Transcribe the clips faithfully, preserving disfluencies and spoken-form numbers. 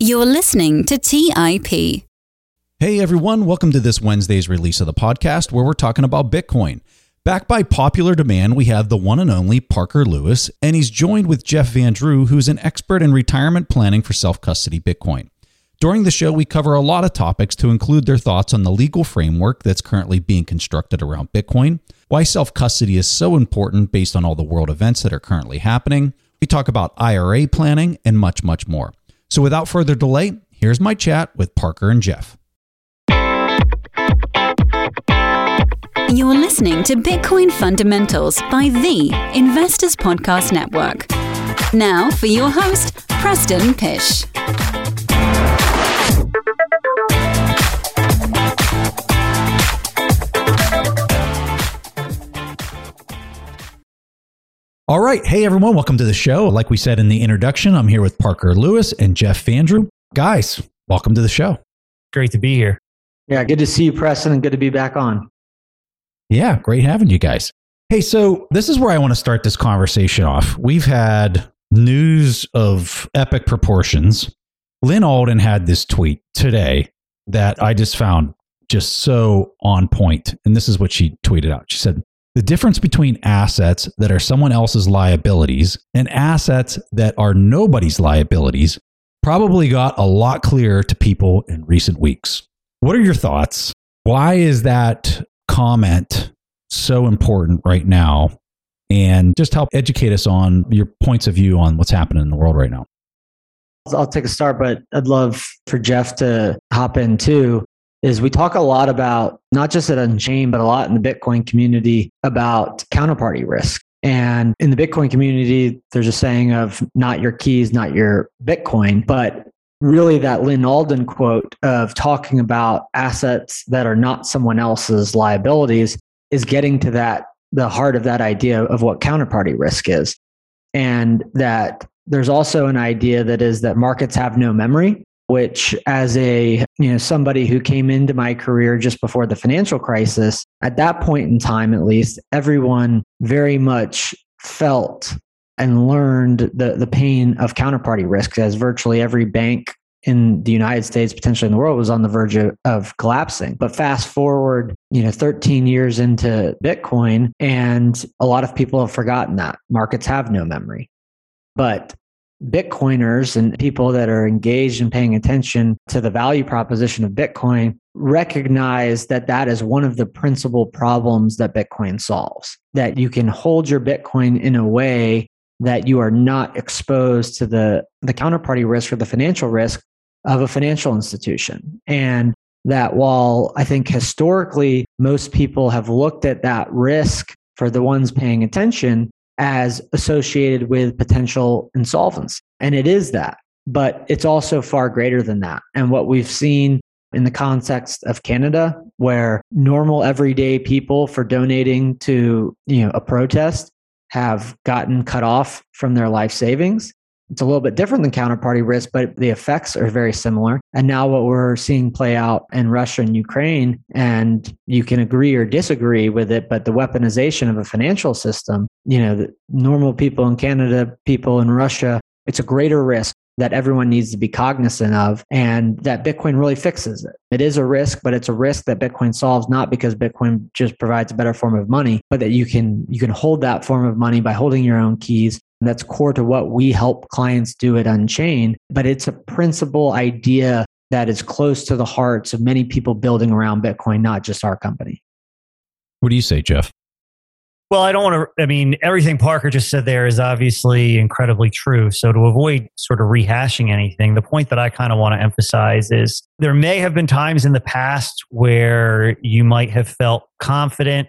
You're listening to T I P. Hey everyone, welcome to this Wednesday's release of the podcast where we're talking about Bitcoin. Back by popular demand, we have the one and only Parker Lewis, and he's joined with Jeff Vandrew, who's an expert in retirement planning for self-custody Bitcoin. During the show, we cover a lot of topics to include their thoughts on the legal framework that's currently being constructed around Bitcoin, why self-custody is so important based on all the world events that are currently happening. We talk about I R A planning and much, much more. So without further delay, here's my chat with Parker and Jeff. You're listening to Bitcoin Fundamentals by the Investors Podcast Network. Now for your host, Preston Pysh. All right. Hey, everyone. Welcome to the show. Like we said in the introduction, I'm here with Parker Lewis and Jeff Vandrew. Guys, welcome to the show. Great to be here. Yeah, good to see you, Preston, and good to be back on. Yeah, great having you guys. Hey, so this is where I want to start this conversation off. We've had news of epic proportions. Lynn Alden had this tweet today that I just found just so on point. And this is what she tweeted out. She said, "The difference between assets that are someone else's liabilities and assets that are nobody's liabilities probably got a lot clearer to people in recent weeks." What are your thoughts? Why is that comment so important right now? And just help educate us on your points of view on what's happening in the world right now. I'll take a start, but I'd love for Jeff to hop in too. Is we talk a lot about, not just at Unchained, but a lot in the Bitcoin community about counterparty risk. And in the Bitcoin community, there's a saying of not your keys, not your Bitcoin. But really that Lynn Alden quote of talking about assets that are not someone else's liabilities is getting to that, the heart of that idea of what counterparty risk is. And that there's also an idea that is that markets have no memory, which as a, you know, somebody who came into my career just before the financial crisis, at that point in time, at least, everyone very much felt and learned the, the pain of counterparty risk, as virtually every bank in the United States, potentially in the world, was on the verge of, of collapsing. But fast forward, you know, thirteen years into Bitcoin, and a lot of people have forgotten that. Markets have no memory. But Bitcoiners and people that are engaged in paying attention to the value proposition of Bitcoin recognize that that is one of the principal problems that Bitcoin solves, that you can hold your Bitcoin in a way that you are not exposed to the, the counterparty risk or the financial risk of a financial institution. And that while I think historically, most people have looked at that risk for the ones paying attention as associated with potential insolvency. And it is that, but it's also far greater than that. And what we've seen in the context of Canada, where normal everyday people for donating to, you know, a protest have gotten cut off from their life savings. It's a little bit different than counterparty risk, but the effects are very similar. And now what we're seeing play out in Russia and Ukraine, and you can agree or disagree with it, but the weaponization of a financial system, you know, the normal people in Canada, people in Russia, it's a greater risk that everyone needs to be cognizant of, and that Bitcoin really fixes it. It is a risk, but it's a risk that Bitcoin solves, not because Bitcoin just provides a better form of money, but that you can you can hold that form of money by holding your own keys. And that's core to what we help clients do at Unchained, but it's a principal idea that is close to the hearts of many people building around Bitcoin, not just our company. What do you say, Jeff? Well, I don't want to, I mean, everything Parker just said there is obviously incredibly true. So to avoid sort of rehashing anything, the point that I kind of want to emphasize is there may have been times in the past where you might have felt confident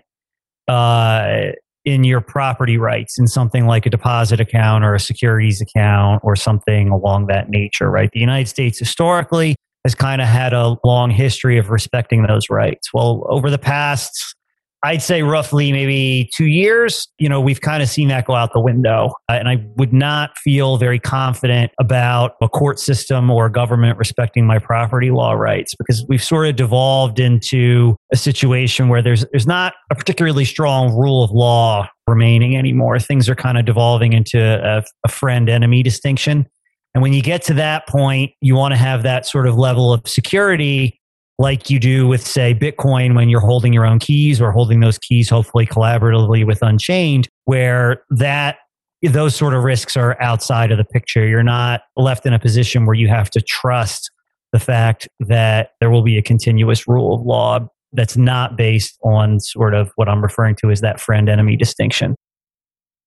uh, in your property rights in something like a deposit account or a securities account or something along that nature, right? The United States historically has kind of had a long history of respecting those rights. Well, over the past, I'd say roughly maybe two years, you know, we've kind of seen that go out the window. Uh, and I would not feel very confident about a court system or government respecting my property law rights, because we've sort of devolved into a situation where there's there's not a particularly strong rule of law remaining anymore. Things are kind of devolving into a, a friend-enemy distinction. And when you get to that point, you want to have that sort of level of security like you do with, say, Bitcoin when you're holding your own keys or holding those keys, hopefully collaboratively with Unchained, where that those sort of risks are outside of the picture. You're not left in a position where you have to trust the fact that there will be a continuous rule of law that's not based on sort of what I'm referring to as that friend-enemy distinction.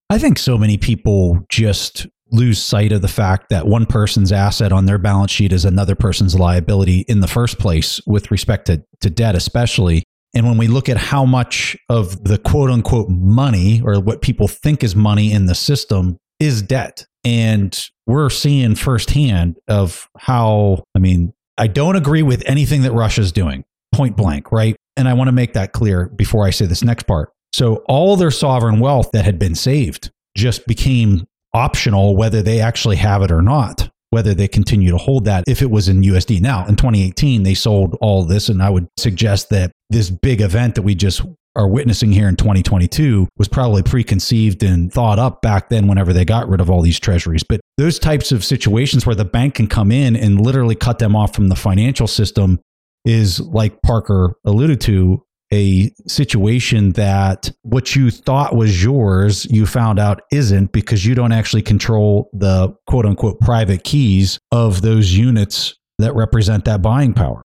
I think so many people just lose sight of the fact that one person's asset on their balance sheet is another person's liability in the first place with respect to, to debt especially. And when we look at how much of the quote unquote money or what people think is money in the system is debt. And we're seeing firsthand of how, I mean, I don't agree with anything that Russia's doing, point blank, right? And I want to make that clear before I say this next part. So all their sovereign wealth that had been saved just became optional, whether they actually have it or not, whether they continue to hold that if it was in U S D. Now, in twenty eighteen, they sold all this. And I would suggest that this big event that we just are witnessing here in twenty twenty-two was probably preconceived and thought up back then whenever they got rid of all these treasuries. But those types of situations where the bank can come in and literally cut them off from the financial system is, like Parker alluded to, a situation that what you thought was yours, you found out isn't, because you don't actually control the quote unquote private keys of those units that represent that buying power.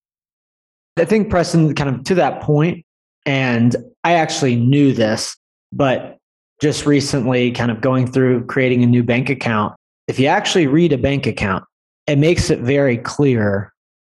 I think, Preston, kind of to that point, and I actually knew this, but just recently kind of going through creating a new bank account, if you actually read a bank account, it makes it very clear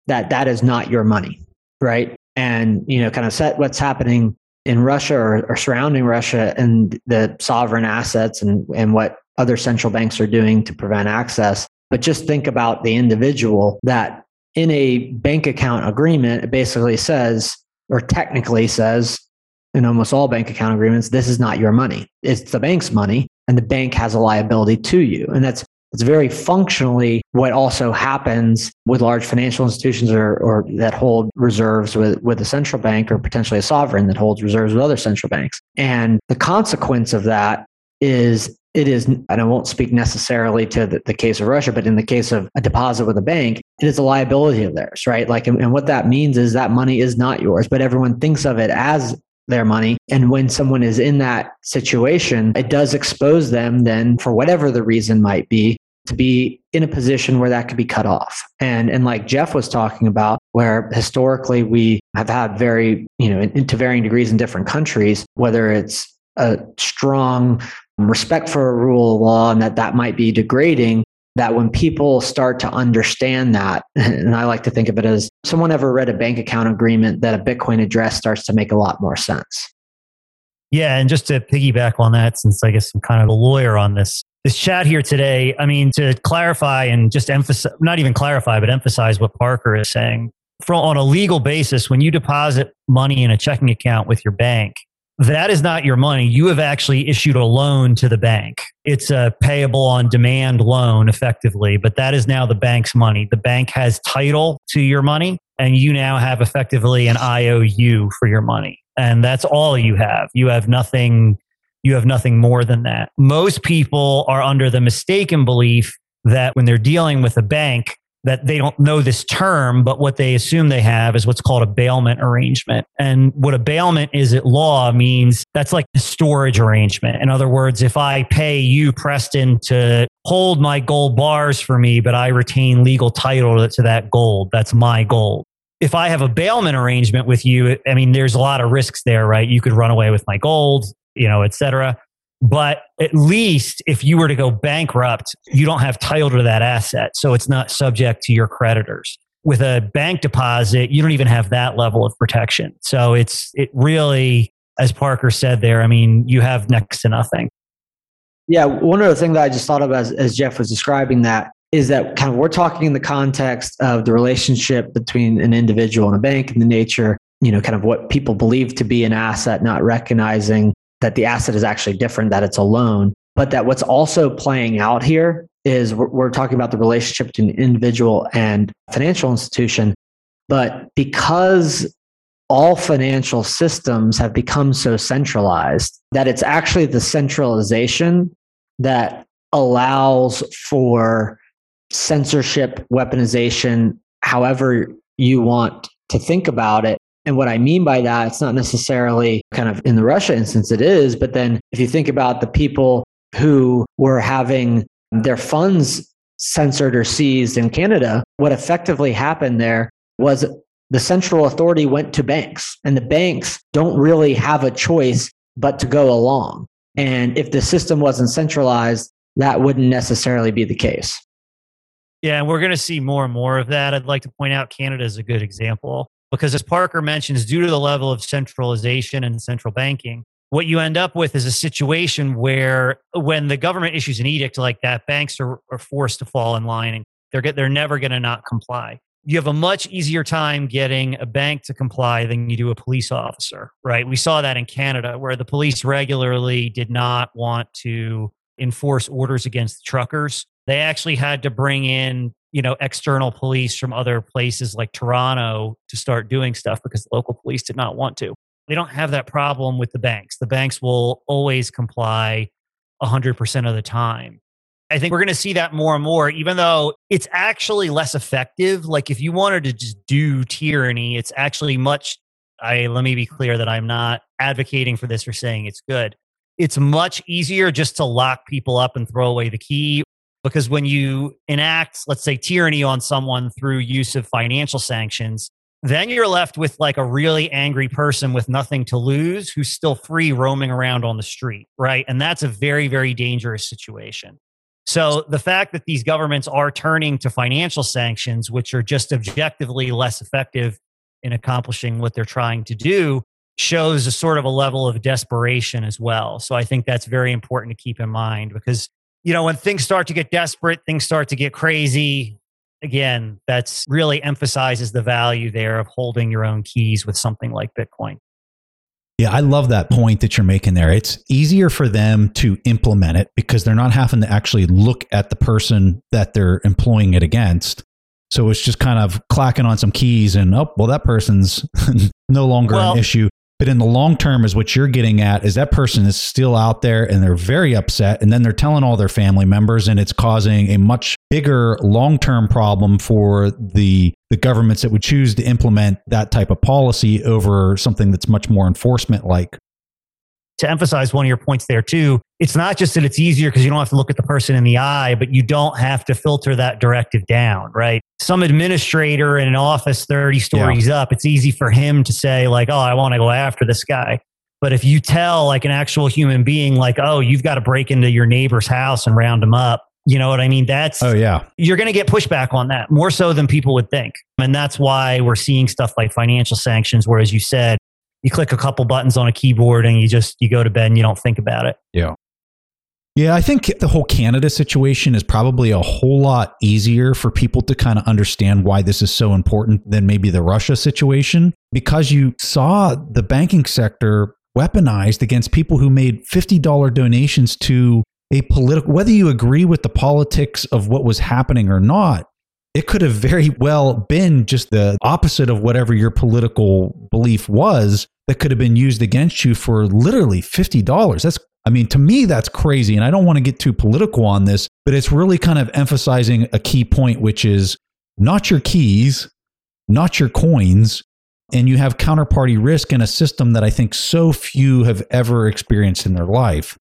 that that is not your money, right? And, you know, kind of set what's happening in Russia or, or surrounding Russia and the sovereign assets and, and what other central banks are doing to prevent access. But just think about the individual that in a bank account agreement, it basically says, or technically says in almost all bank account agreements, this is not your money. It's the bank's money and the bank has a liability to you. And that's It's very functionally what also happens with large financial institutions or, or that hold reserves with, with a central bank or potentially a sovereign that holds reserves with other central banks. And the consequence of that is it is, and I won't speak necessarily to the, the case of Russia, but in the case of a deposit with a bank, it is a liability of theirs, right? Like, and, and what that means is that money is not yours, but everyone thinks of it as their money. And when someone is in that situation, it does expose them then, for whatever the reason might be, to be in a position where that could be cut off. And and like Jeff was talking about, where historically we have had very, you know, in, to varying degrees in different countries, whether it's a strong respect for a rule of law and that that might be degrading, that when people start to understand that, and I like to think of it as, someone ever read a bank account agreement, that a Bitcoin address starts to make a lot more sense. Yeah. And just to piggyback on that, since I guess I'm kind of a lawyer on this, this chat here today, I mean, to clarify and just emphasize, not even clarify, but emphasize what Parker is saying. For, on a legal basis, when you deposit money in a checking account with your bank, that is not your money. You have actually issued a loan to the bank. It's a payable on demand loan effectively, but that is now the bank's money. The bank has title to your money and you now have effectively an I O U for your money. And that's all you have. You have nothing, you have nothing more than that. Most people are under the mistaken belief that when they're dealing with a bank, that they don't know this term, but what they assume they have is what's called a bailment arrangement. And what a bailment is at law means that's like a storage arrangement. In other words, if I pay you, Preston, to hold my gold bars for me, but I retain legal title to that gold, that's my gold. If I have a bailment arrangement with you, I mean, there's a lot of risks there, right? You could run away with my gold, you know, et cetera. But at least if you were to go bankrupt, you don't have title to that asset. So it's not subject to your creditors. With a bank deposit, you don't even have that level of protection. So it's it really, as Parker said there, I mean, you have next to nothing. Yeah. One other thing that I just thought of as, as Jeff was describing that is that kind of we're talking in the context of the relationship between an individual and a bank and the nature, you know, kind of what people believe to be an asset, not recognizing that the asset is actually different, that it's a loan, but that what's also playing out here is we're, we're talking about the relationship between individual and financial institution. But because all financial systems have become so centralized, that it's actually the centralization that allows for censorship, weaponization, however you want to think about it. And what I mean by that, it's not necessarily kind of in the Russia instance, it is, but then if you think about the people who were having their funds censored or seized in Canada, what effectively happened there was the central authority went to banks, and the banks don't really have a choice but to go along. And if the system wasn't centralized, that wouldn't necessarily be the case. Yeah, and we're going to see more and more of that. I'd like to point out Canada is a good example because, as Parker mentions, due to the level of centralization and central banking, what you end up with is a situation where when the government issues an edict like that, banks are, are forced to fall in line and they're, they're never going to not comply. You have a much easier time getting a bank to comply than you do a police officer, right? We saw that in Canada where the police regularly did not want to enforce orders against the truckers. They actually had to bring in, you know, external police from other places like Toronto to start doing stuff because the local police did not want to. They don't have that problem with the banks. The banks will always comply one hundred percent of the time. I think we're going to see that more and more, even though it's actually less effective. Like if you wanted to just do tyranny, it's actually much, I let me be clear that I'm not advocating for this or saying it's good. It's much easier just to lock people up and throw away the key. Because when you enact, let's say, tyranny on someone through use of financial sanctions, then you're left with like a really angry person with nothing to lose who's still free roaming around on the street, right? And that's a very, very dangerous situation. So the fact that these governments are turning to financial sanctions, which are just objectively less effective in accomplishing what they're trying to do, shows a sort of a level of desperation as well. So I think that's very important to keep in mind because, you know, when things start to get desperate, things start to get crazy. Again, that's really emphasizes the value there of holding your own keys with something like Bitcoin. Yeah, I love that point that you're making there. It's easier for them to implement it because they're not having to actually look at the person that they're employing it against. So it's just kind of clacking on some keys and, oh, well, that person's no longer well, an issue. But in the long term is what you're getting at is that person is still out there and they're very upset and then they're telling all their family members and it's causing a much bigger long-term problem for the, the governments that would choose to implement that type of policy over something that's much more enforcement-like. To emphasize one of your points there too, it's not just that it's easier because you don't have to look at the person in the eye, but you don't have to filter that directive down, right? Some administrator in an office thirty stories yeah. up, it's easy for him to say like, oh, I want to go after this guy. But if you tell like an actual human being like, oh, you've got to break into your neighbor's house and round them up, you know what I mean? That's, oh yeah, you're going to get pushback on that more so than people would think. And that's why we're seeing stuff like financial sanctions, where, as you said, you click a couple buttons on a keyboard and you just, you go to bed and you don't think about it. Yeah. Yeah. I think the whole Canada situation is probably a whole lot easier for people to kind of understand why this is so important than maybe the Russia situation, because you saw the banking sector weaponized against people who made fifty dollars donations to a political, whether you agree with the politics of what was happening or not. It could have very well been just the opposite of whatever your political belief was that could have been used against you for literally fifty dollars. That's, I mean, to me, that's crazy. And I don't want to get too political on this, but it's really kind of emphasizing a key point, which is not your keys, not your coins, and you have counterparty risk in a system that I think so few have ever experienced in their life.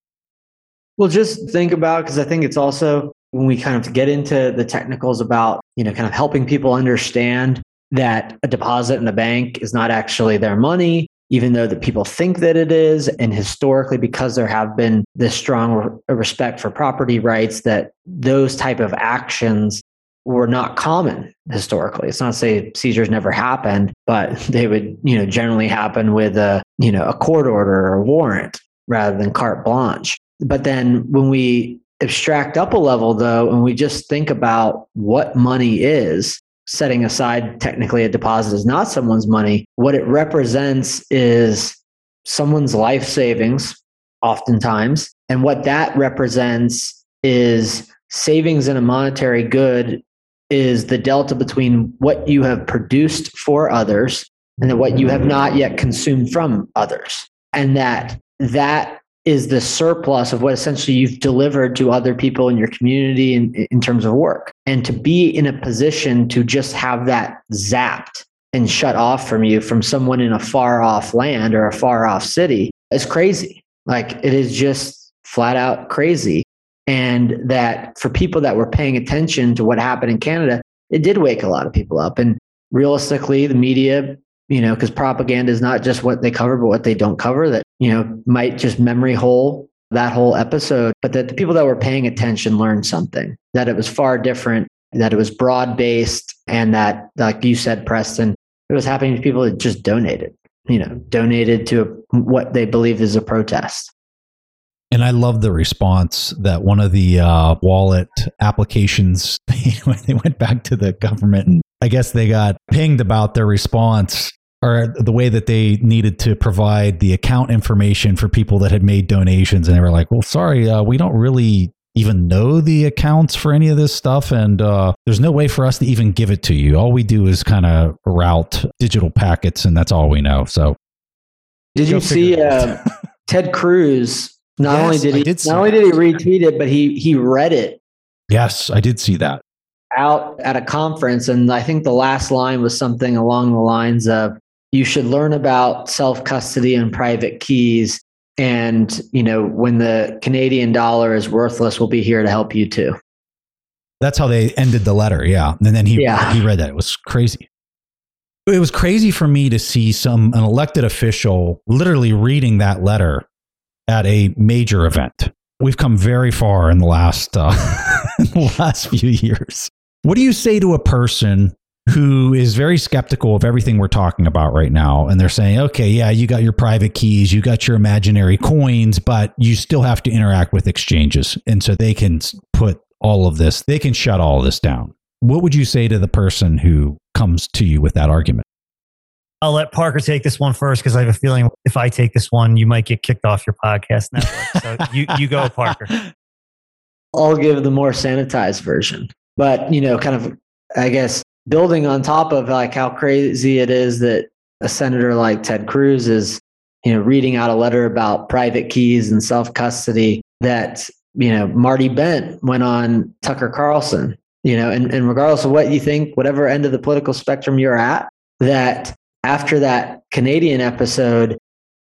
Well, just think about, because I think it's also, when we kind of get into the technicals about, you know, kind of helping people understand that a deposit in the bank is not actually their money, even though that people think that it is. And historically, because there have been this strong respect for property rights, that those type of actions were not common historically. It's not to say seizures never happened, but they would, you know, generally happen with a, you know, a court order or a warrant rather than carte blanche. But then when we abstract up a level though, and we just think about what money is, setting aside technically a deposit is not someone's money. What it represents is someone's life savings, oftentimes. And what that represents is savings in a monetary good is the delta between what you have produced for others and what you have not yet consumed from others. And that that is the surplus of what essentially you've delivered to other people in your community in, in terms of work. And to be in a position to just have that zapped and shut off from you from someone in a far off land or a far off city is crazy. Like, it is just flat out crazy. And that for people that were paying attention to what happened in Canada, it did wake a lot of people up. And realistically, the media, you know, because propaganda is not just what they cover, but what they don't cover, that, you know, might just memory hole that whole episode, but that the people that were paying attention learned something, that it was far different, that it was broad-based, and that, like you said, Preston, it was happening to people that just donated, you know, donated to what they believe is a protest. And I love the response that one of the uh, wallet applications, when they went back to the government, and I guess they got pinged about their response, or the way that they needed to provide the account information for people that had made donations. And they were like, well, sorry, uh, we don't really even know the accounts for any of this stuff. And uh, there's no way for us to even give it to you. All we do is kind of route digital packets, and that's all we know. So did you see uh, Ted Cruz? Not yes, only did he did not only that. did he retweet it, but he he read it. Yes, I did see that. Out at a conference, and I think the last line was something along the lines of, you should learn about self-custody and private keys. And, you know, when the Canadian dollar is worthless, we'll be here to help you too. That's how they ended the letter. Yeah. And then he, yeah. he read that. It was crazy. It was crazy for me to see some an elected official literally reading that letter at a major event. We've come very far in the last, uh, in the last few years. What do you say to a person who is very skeptical of everything we're talking about right now? And they're saying, okay, yeah, you got your private keys, you got your imaginary coins, but you still have to interact with exchanges. And so they can put all of this, they can shut all this down. What would you say to the person who comes to you with that argument? I'll let Parker take this one first, because I have a feeling if I take this one, you might get kicked off your podcast network. So you, you go, Parker. I'll give the more sanitized version. But, you know, kind of, I guess, building on top of like how crazy it is that a senator like Ted Cruz is, you know, reading out a letter about private keys and self-custody, that, you know, Marty Bent went on Tucker Carlson, you know, and, and regardless of what you think, whatever end of the political spectrum you're at, that after that Canadian episode,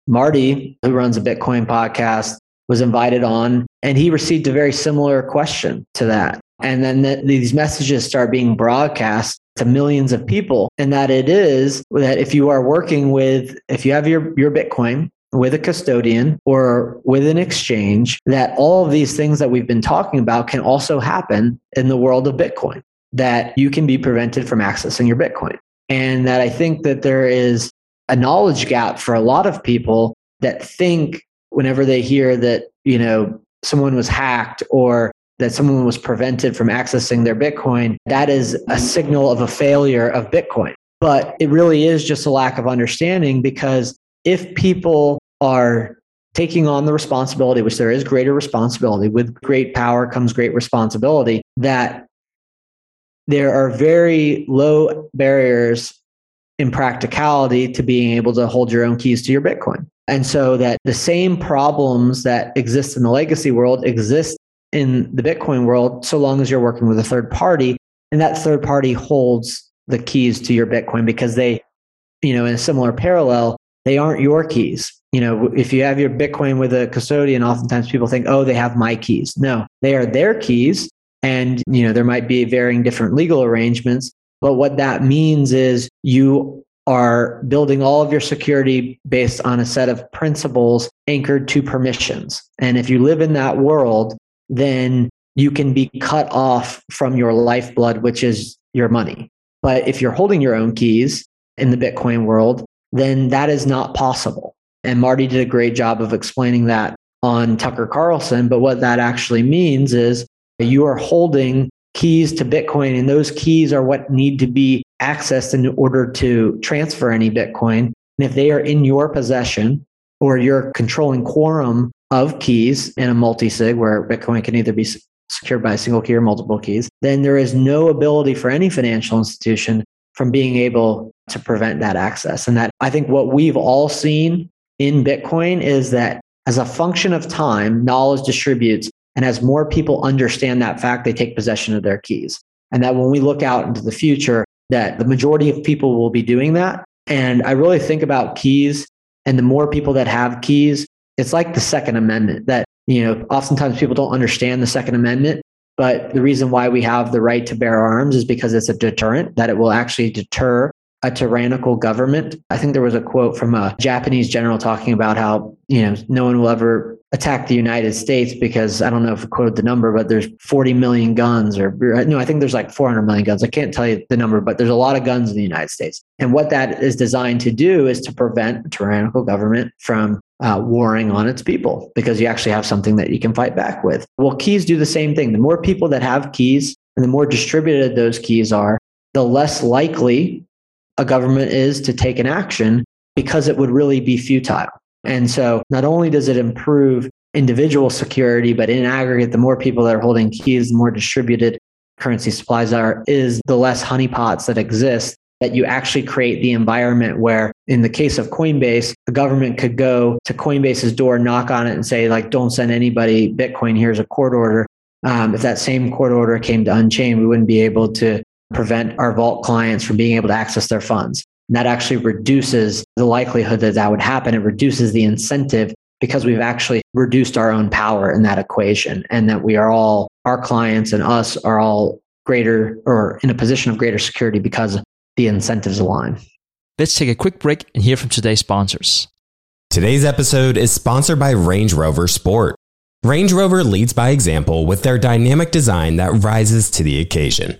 Marty, who runs a Bitcoin podcast, was invited on, and he received a very similar question to that. And then the, these messages start being broadcast to millions of people. And that it is that if you are working with, if you have your, your Bitcoin with a custodian or with an exchange, that all of these things that we've been talking about can also happen in the world of Bitcoin, that you can be prevented from accessing your Bitcoin. And that I think that there is a knowledge gap for a lot of people that think whenever they hear that, you know, someone was hacked or that someone was prevented from accessing their Bitcoin, that is a signal of a failure of Bitcoin. But it really is just a lack of understanding, because if people are taking on the responsibility, which there is greater responsibility, with great power comes great responsibility, that there are very low barriers in practicality to being able to hold your own keys to your Bitcoin. And so that the same problems that exist in the legacy world exist in the Bitcoin world, so long as you're working with a third party, and that third party holds the keys to your Bitcoin, because they, you know, in a similar parallel, they aren't your keys. You know, if you have your Bitcoin with a custodian, oftentimes people think, oh, they have my keys. No, they are their keys. And, you know, there might be varying different legal arrangements, but what that means is you are building all of your security based on a set of principles anchored to permissions. And if you live in that world, then you can be cut off from your lifeblood, which is your money. But if you're holding your own keys in the Bitcoin world, then that is not possible. And Marty did a great job of explaining that on Tucker Carlson. But what that actually means is, you are holding keys to Bitcoin, and those keys are what need to be accessed in order to transfer any Bitcoin. And if they are in your possession, or you're controlling quorum of keys in a multi-sig where Bitcoin can either be secured by a single key or multiple keys, then there is no ability for any financial institution from being able to prevent that access. And that, I think what we've all seen in Bitcoin is that As a function of time, knowledge distributes. And as more people understand that fact, they take possession of their keys. And that when we look out into the future, that the majority of people will be doing that. And I really think about keys, and the more people that have keys, it's like the Second Amendment that, you know, oftentimes people don't understand the Second Amendment, but the reason why we have the right to bear arms is because it's a deterrent, that it will actually deter a tyrannical government. I think there was a quote from a Japanese general talking about how, you know, no one will ever attack the United States because, I don't know if I quoted the number, but there's forty million guns, or no, I think there's like four hundred million guns. I can't tell you the number, but there's a lot of guns in the United States. And what that is designed to do is to prevent a tyrannical government from uh, warring on its people, because you actually have something that you can fight back with. Well, keys do the same thing. The more people that have keys and the more distributed those keys are, the less likely a government is to take an action, because it would really be futile. And so not only does it improve individual security, but in aggregate, the more people that are holding keys, the more distributed currency supplies are, is the less honeypots that exist, that you actually create the environment where, in the case of Coinbase, the government could go to Coinbase's door, knock on it and say, like, don't send anybody Bitcoin, here's a court order. Um, if that same court order came to Unchained, we wouldn't be able to prevent our vault clients from being able to access their funds. And that actually reduces the likelihood that that would happen. It reduces the incentive, because we've actually reduced our own power in that equation, and that we are all, our clients and us are all greater, or in a position of greater security, because the incentives align. Let's take a quick break and hear from today's sponsors. Today's episode is sponsored by Range Rover Sport. Range Rover leads by example with their dynamic design that rises to the occasion.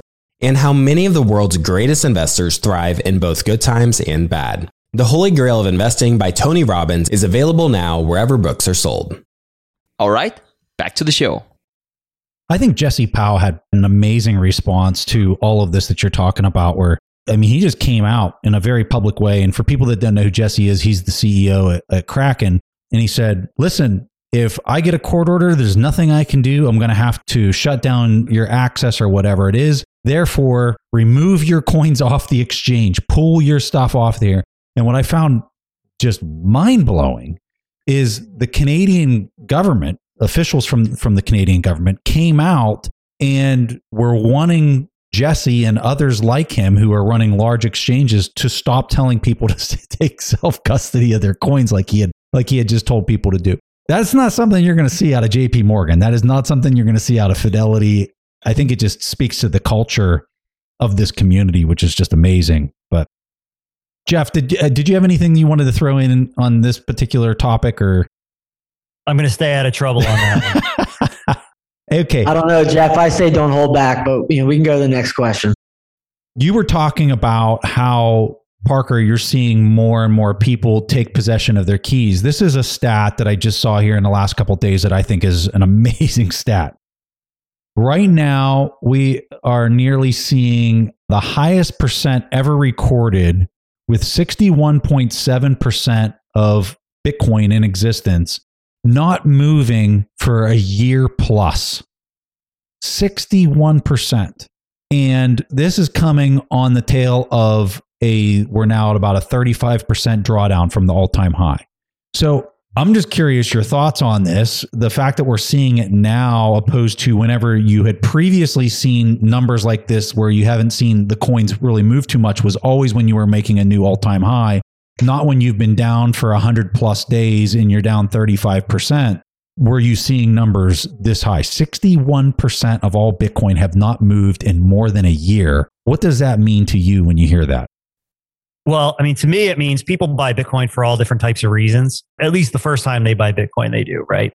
and how many of the world's greatest investors thrive in both good times and bad. The Holy Grail of Investing by Tony Robbins is available now wherever books are sold. All right, back to the show. I think Jesse Powell had an amazing response to all of this that you're talking about, where, I mean, he just came out in a very public way. And for people that don't know who Jesse is, he's the C E O at, at Kraken. And he said, listen, if I get a court order, there's nothing I can do. I'm going to have to shut down your access or whatever it is. Therefore, remove your coins off the exchange, pull your stuff off there. And what I found just mind-blowing is the Canadian government, officials from, from the Canadian government came out and were wanting Jesse and others like him who are running large exchanges to stop telling people to take self-custody of their coins like he had like he had just told people to do. That's not something you're going to see out of J P Morgan. That is not something you're going to see out of Fidelity. I think it just speaks to the culture of this community, which is just amazing. But Jeff, did uh, did you have anything you wanted to throw in on this particular topic? Or I'm going to stay out of trouble on that one. Okay. I don't know, Jeff. I say don't hold back, but you know, we can go to the next question. You were talking about how, Parker, you're seeing more and more people take possession of their keys. This is a stat that I just saw here in the last couple of days that I think is an amazing stat. Right now, we are nearly seeing the highest percent ever recorded with sixty-one point seven percent of Bitcoin in existence not moving for a year plus. sixty-one percent. And this is coming on the tail of a, we're now at about a thirty-five percent drawdown from the all-time high. So I'm just curious your thoughts on this, the fact that we're seeing it now opposed to whenever you had previously seen numbers like this where you haven't seen the coins really move too much was always when you were making a new all-time high, not when you've been down for one hundred plus days and you're down thirty-five percent. Were you seeing numbers this high? sixty-one percent of all Bitcoin have not moved in more than a year. What does that mean to you when you hear that? Well, I mean, to me, it means people buy Bitcoin for all different types of reasons. At least the first time they buy Bitcoin, they do, right?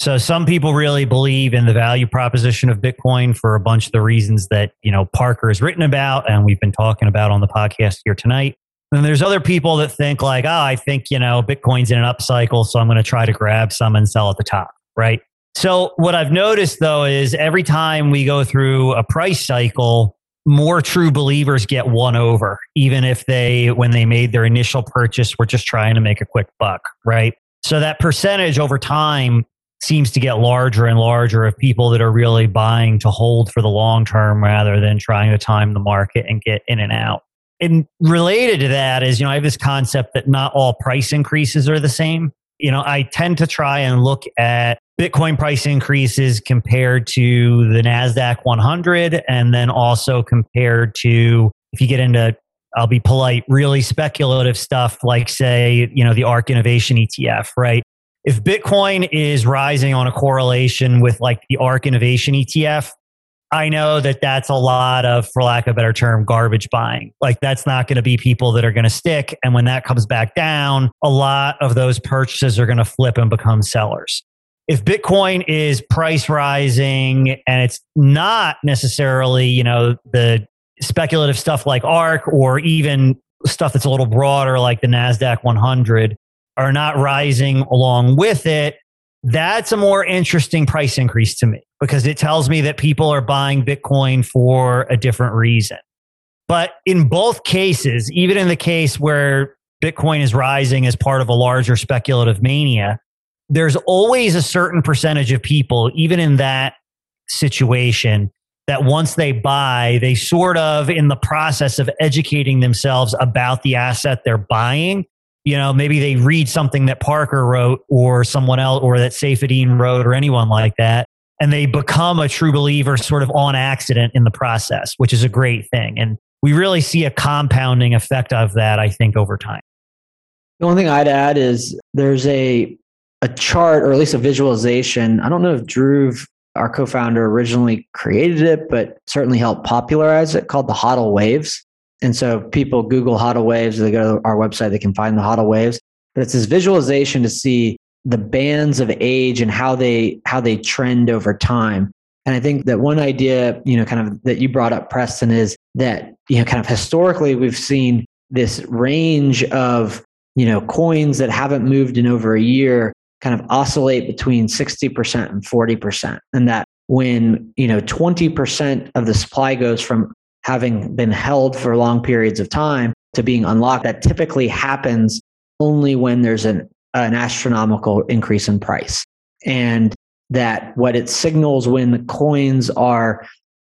So some people really believe in the value proposition of Bitcoin for a bunch of the reasons that, you know, Parker has written about and we've been talking about on the podcast here tonight. And there's other people that think like, oh, I think, you know, Bitcoin's in an upcycle, so I'm going to try to grab some and sell at the top, right? So what I've noticed though is every time we go through a price cycle, more true believers get won over, even if they, when they made their initial purchase, were just trying to make a quick buck, right? So that percentage over time seems to get larger and larger of people that are really buying to hold for the long term rather than trying to time the market and get in and out. And related to that is, you know, I have this concept that not all price increases are the same. You know, I tend to try and look at Bitcoin price increases compared to the Nasdaq one hundred and then also compared to, if you get into, I'll be polite, really speculative stuff like, say, you know, the ARK Innovation E T F, right? If Bitcoin is rising on a correlation with like the ARK Innovation E T F, I know that that's a lot of, for lack of a better term, garbage buying. Like that's not going to be people that are going to stick. And when that comes back down, a lot of those purchases are going to flip and become sellers. If Bitcoin is price rising and it's not necessarily, you know, the speculative stuff like ARK or even stuff that's a little broader like the Nasdaq one hundred are not rising along with it, that's a more interesting price increase to me because it tells me that people are buying Bitcoin for a different reason. But in both cases, even in the case where Bitcoin is rising as part of a larger speculative mania, there's always a certain percentage of people, even in that situation, that once they buy, they sort of, in the process of educating themselves about the asset they're buying, you know, maybe they read something that Parker wrote or someone else or that Saifedean wrote or anyone like that, and they become a true believer sort of on accident in the process, which is a great thing. And we really see a compounding effect of that, I think, over time. The only thing I'd add is there's a a chart or at least a visualization. I don't know if Drew, our co-founder, originally created it, but certainly helped popularize it, called the HODL Waves. And so people Google HODL Waves, they go to our website, they can find the HODL Waves. But it's this visualization to see the bands of age and how they how they trend over time. And I think that one idea, you know, kind of that you brought up, Preston, is that, you know, kind of historically we've seen this range of, you know, coins that haven't moved in over a year kind of oscillate between sixty percent and forty percent. And that when, you know, twenty percent of the supply goes from having been held for long periods of time to being unlocked, that typically happens only when there's an, an astronomical increase in price. and that what it signals when the coins are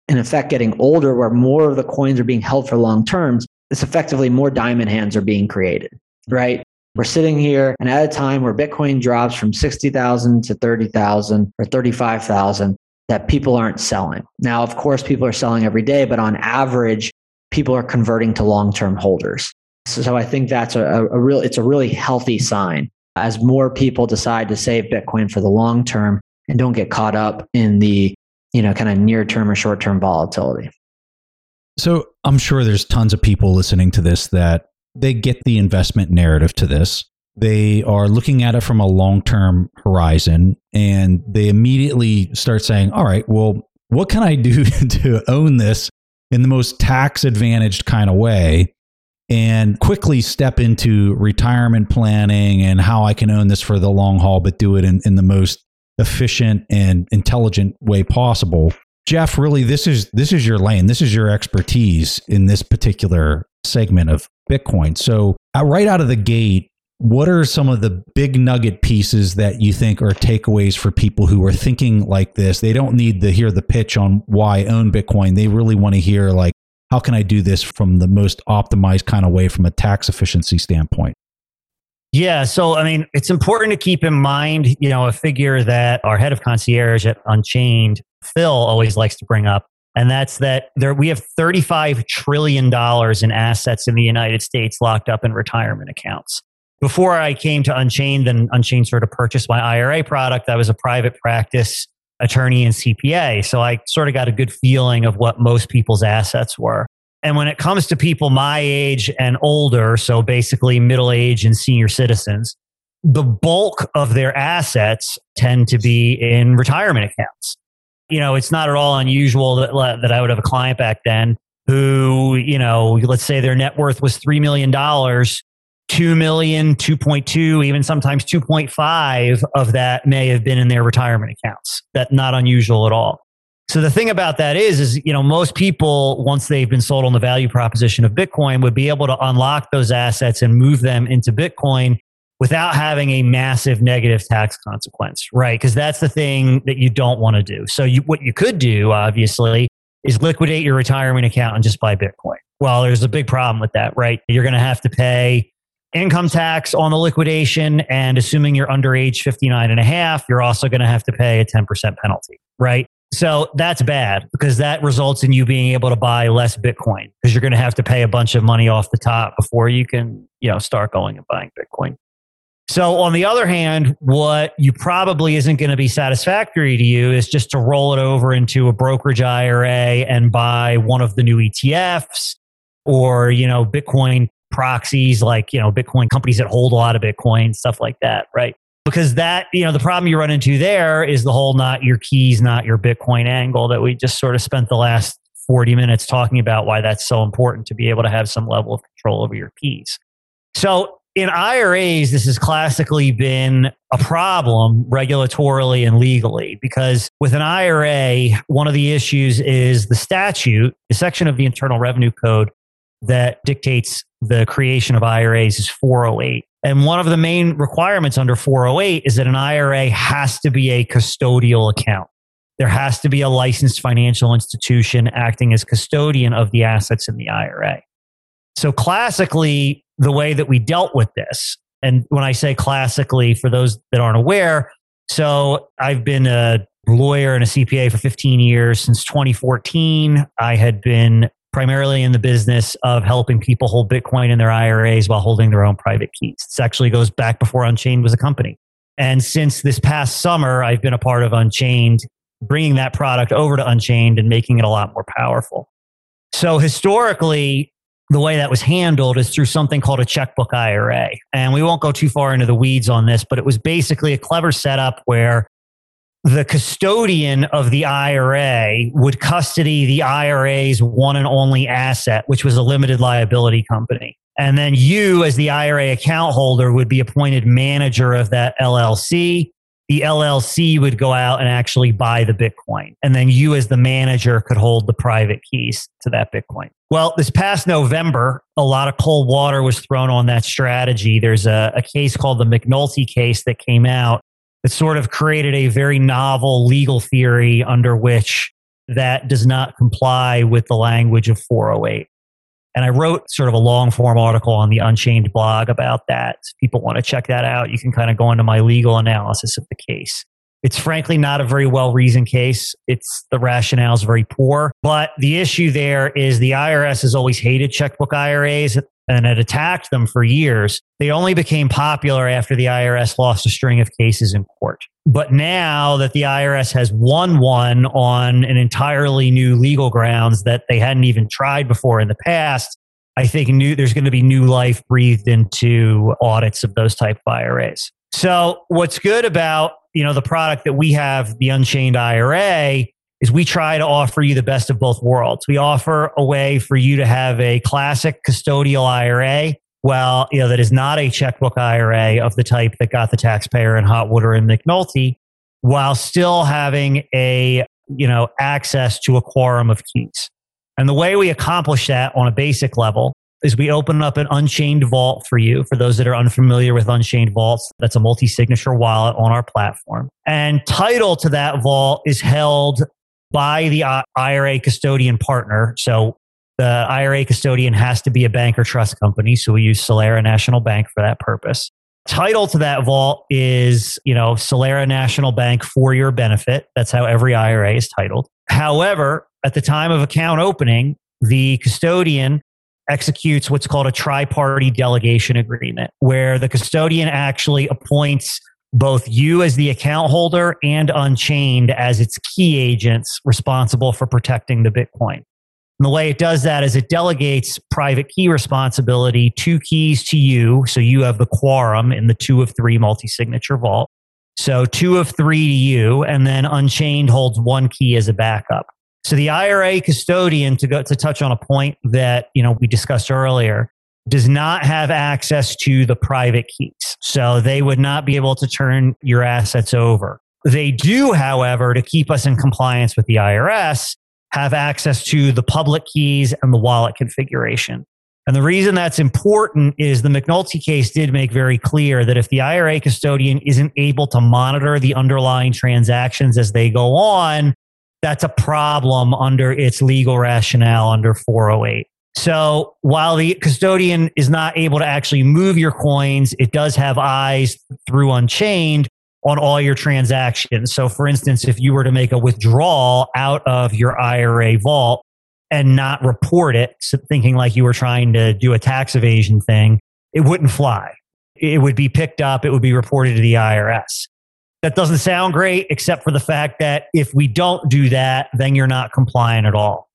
in effect getting older, where more of the coins are being held for long terms, it's effectively more diamond hands are being created, right? We're sitting here and at a time where Bitcoin drops from sixty thousand to thirty thousand or thirty-five thousand, that people aren't selling. Now, of course, people are selling every day, but on average, people are converting to long-term holders. So, so I think that's a, a real, it's a really healthy sign as more people decide to save Bitcoin for the long term and don't get caught up in the, you know, kind of near-term or short-term volatility. So I'm sure there's tons of people listening to this that they get the investment narrative to this. They are looking at it from a long-term horizon and they immediately start saying, all right, well, what can I do to own this in the most tax-advantaged kind of way and quickly step into retirement planning and how I can own this for the long haul, but do it in, in the most efficient and intelligent way possible. Jeff, really, this is this is your lane. This is your expertise in this particular segment of Bitcoin. So uh, right out of the gate, what are some of the big nugget pieces that you think are takeaways for people who are thinking like this? They don't need to hear the pitch on why own Bitcoin. They really want to hear, like, how can I do this from the most optimized kind of way from a tax efficiency standpoint? Yeah. So, I mean, it's important to keep in mind, you know, a figure that our head of concierge at Unchained, Phil, always likes to bring up. And that's that there we have thirty-five trillion dollars in assets in the United States locked up in retirement accounts. Before I came to Unchained, and Unchained sort of purchased my I R A product, I was a private practice attorney and C P A. So I sort of got a good feeling of what most people's assets were. And when it comes to people my age and older, so basically middle age and senior citizens, the bulk of their assets tend to be in retirement accounts. You know, it's not at all unusual that, that I would have a client back then who, you know, let's say their net worth was three million dollars. two million, two point two, even sometimes two point five of that may have been in their retirement accounts. That's not unusual at all. So the thing about that is, is, you know, most people, once they've been sold on the value proposition of Bitcoin, would be able to unlock those assets and move them into Bitcoin without having a massive negative tax consequence, right? Because that's the thing that you don't want to do. So you, what you could do, obviously, is liquidate your retirement account and just buy Bitcoin. Well, there's a big problem with that, right? You're going to have to pay income tax on the liquidation, and assuming you're under age fifty-nine and a half, you're also going to have to pay a ten percent penalty, right? So that's bad because that results in you being able to buy less Bitcoin because you're going to have to pay a bunch of money off the top before you can, you know, start going and buying Bitcoin. So on the other hand, what you probably isn't going to be satisfactory to you is just to roll it over into a brokerage I R A and buy one of the new E T Fs or, you know, Bitcoin proxies like, you know, Bitcoin companies that hold a lot of Bitcoin, stuff like that, right? Because that, you know, the problem you run into there is the whole not your keys, not your Bitcoin angle that we just sort of spent the last forty minutes talking about, why that's so important to be able to have some level of control over your keys. So in I R As, this has classically been a problem regulatorily and legally, because with an I R A, one of the issues is the statute, the section of the Internal Revenue Code that dictates the creation of I R As is four oh eight. And one of the main requirements under four oh eight is that an I R A has to be a custodial account. There has to be a licensed financial institution acting as custodian of the assets in the I R A. So classically, the way that we dealt with this, and when I say classically, for those that aren't aware, so I've been a lawyer and a C P A for fifteen years. Since twenty fourteen, I had been primarily in the business of helping people hold Bitcoin in their I R As while holding their own private keys. This actually goes back before Unchained was a company. And since this past summer, I've been a part of Unchained, bringing that product over to Unchained and making it a lot more powerful. So historically, the way that was handled is through something called a checkbook I R A. And we won't go too far into the weeds on this, but it was basically a clever setup where the custodian of the I R A would custody the I R A's one and only asset, which was a limited liability company. And then you, as the I R A account holder, would be appointed manager of that L L C. The L L C would go out and actually buy the Bitcoin. And then you, as the manager, could hold the private keys to that Bitcoin. Well, this past November, a lot of cold water was thrown on that strategy. There's a, a case called the McNulty case that came out that sort of created a very novel legal theory under which that does not comply with the language of four oh eight. And I wrote sort of a long form article on the Unchained blog about that. If people want to check that out, you can kind of go into my legal analysis of the case. It's frankly not a very well-reasoned case. It's the rationale is very poor. But the issue there is the I R S has always hated checkbook I R As and had attacked them for years. They only became popular after the I R S lost a string of cases in court. But now that the I R S has won one on an entirely new legal grounds that they hadn't even tried before in the past, I think new, there's going to be new life breathed into audits of those type of I R As. So what's good about you know the product that we have, the Unchained I R A, is we try to offer you the best of both worlds. We offer a way for you to have a classic custodial I R A, well, you know that is not a checkbook I R A of the type that got the taxpayer in hot water in McNulty, while still having a you know access to a quorum of keys. And the way we accomplish that on a basic level is we open up an Unchained Vault for you. For those that are unfamiliar with Unchained Vaults, that's a multi-signature wallet on our platform. And title to that vault is held by the I R A custodian partner. So the I R A custodian has to be a bank or trust company. So we use Solera National Bank for that purpose. Title to that vault is, you know, Solera National Bank for your benefit. That's how every I R A is titled. However, at the time of account opening, the custodian executes what's called a tri-party delegation agreement, where the custodian actually appoints both you as the account holder and Unchained as its key agents responsible for protecting the Bitcoin. And the way it does that is it delegates private key responsibility, two keys to you, so you have the quorum in the two of three multi-signature vault. So two of three to you, and then Unchained holds one key as a backup. So the I R A custodian, to go to touch on a point that you know we discussed earlier, does not have access to the private keys. So they would not be able to turn your assets over. They do, however, to keep us in compliance with the I R S, have access to the public keys and the wallet configuration. And the reason that's important is the McNulty case did make very clear that if the I R A custodian isn't able to monitor the underlying transactions as they go on, that's a problem under its legal rationale under four oh eight. So while the custodian is not able to actually move your coins, it does have eyes through Unchained on all your transactions. So for instance, if you were to make a withdrawal out of your I R A vault and not report it, thinking like you were trying to do a tax evasion thing, it wouldn't fly. It would be picked up. It would be reported to the I R S. That doesn't sound great, except for the fact that if we don't do that, then you're not compliant at all.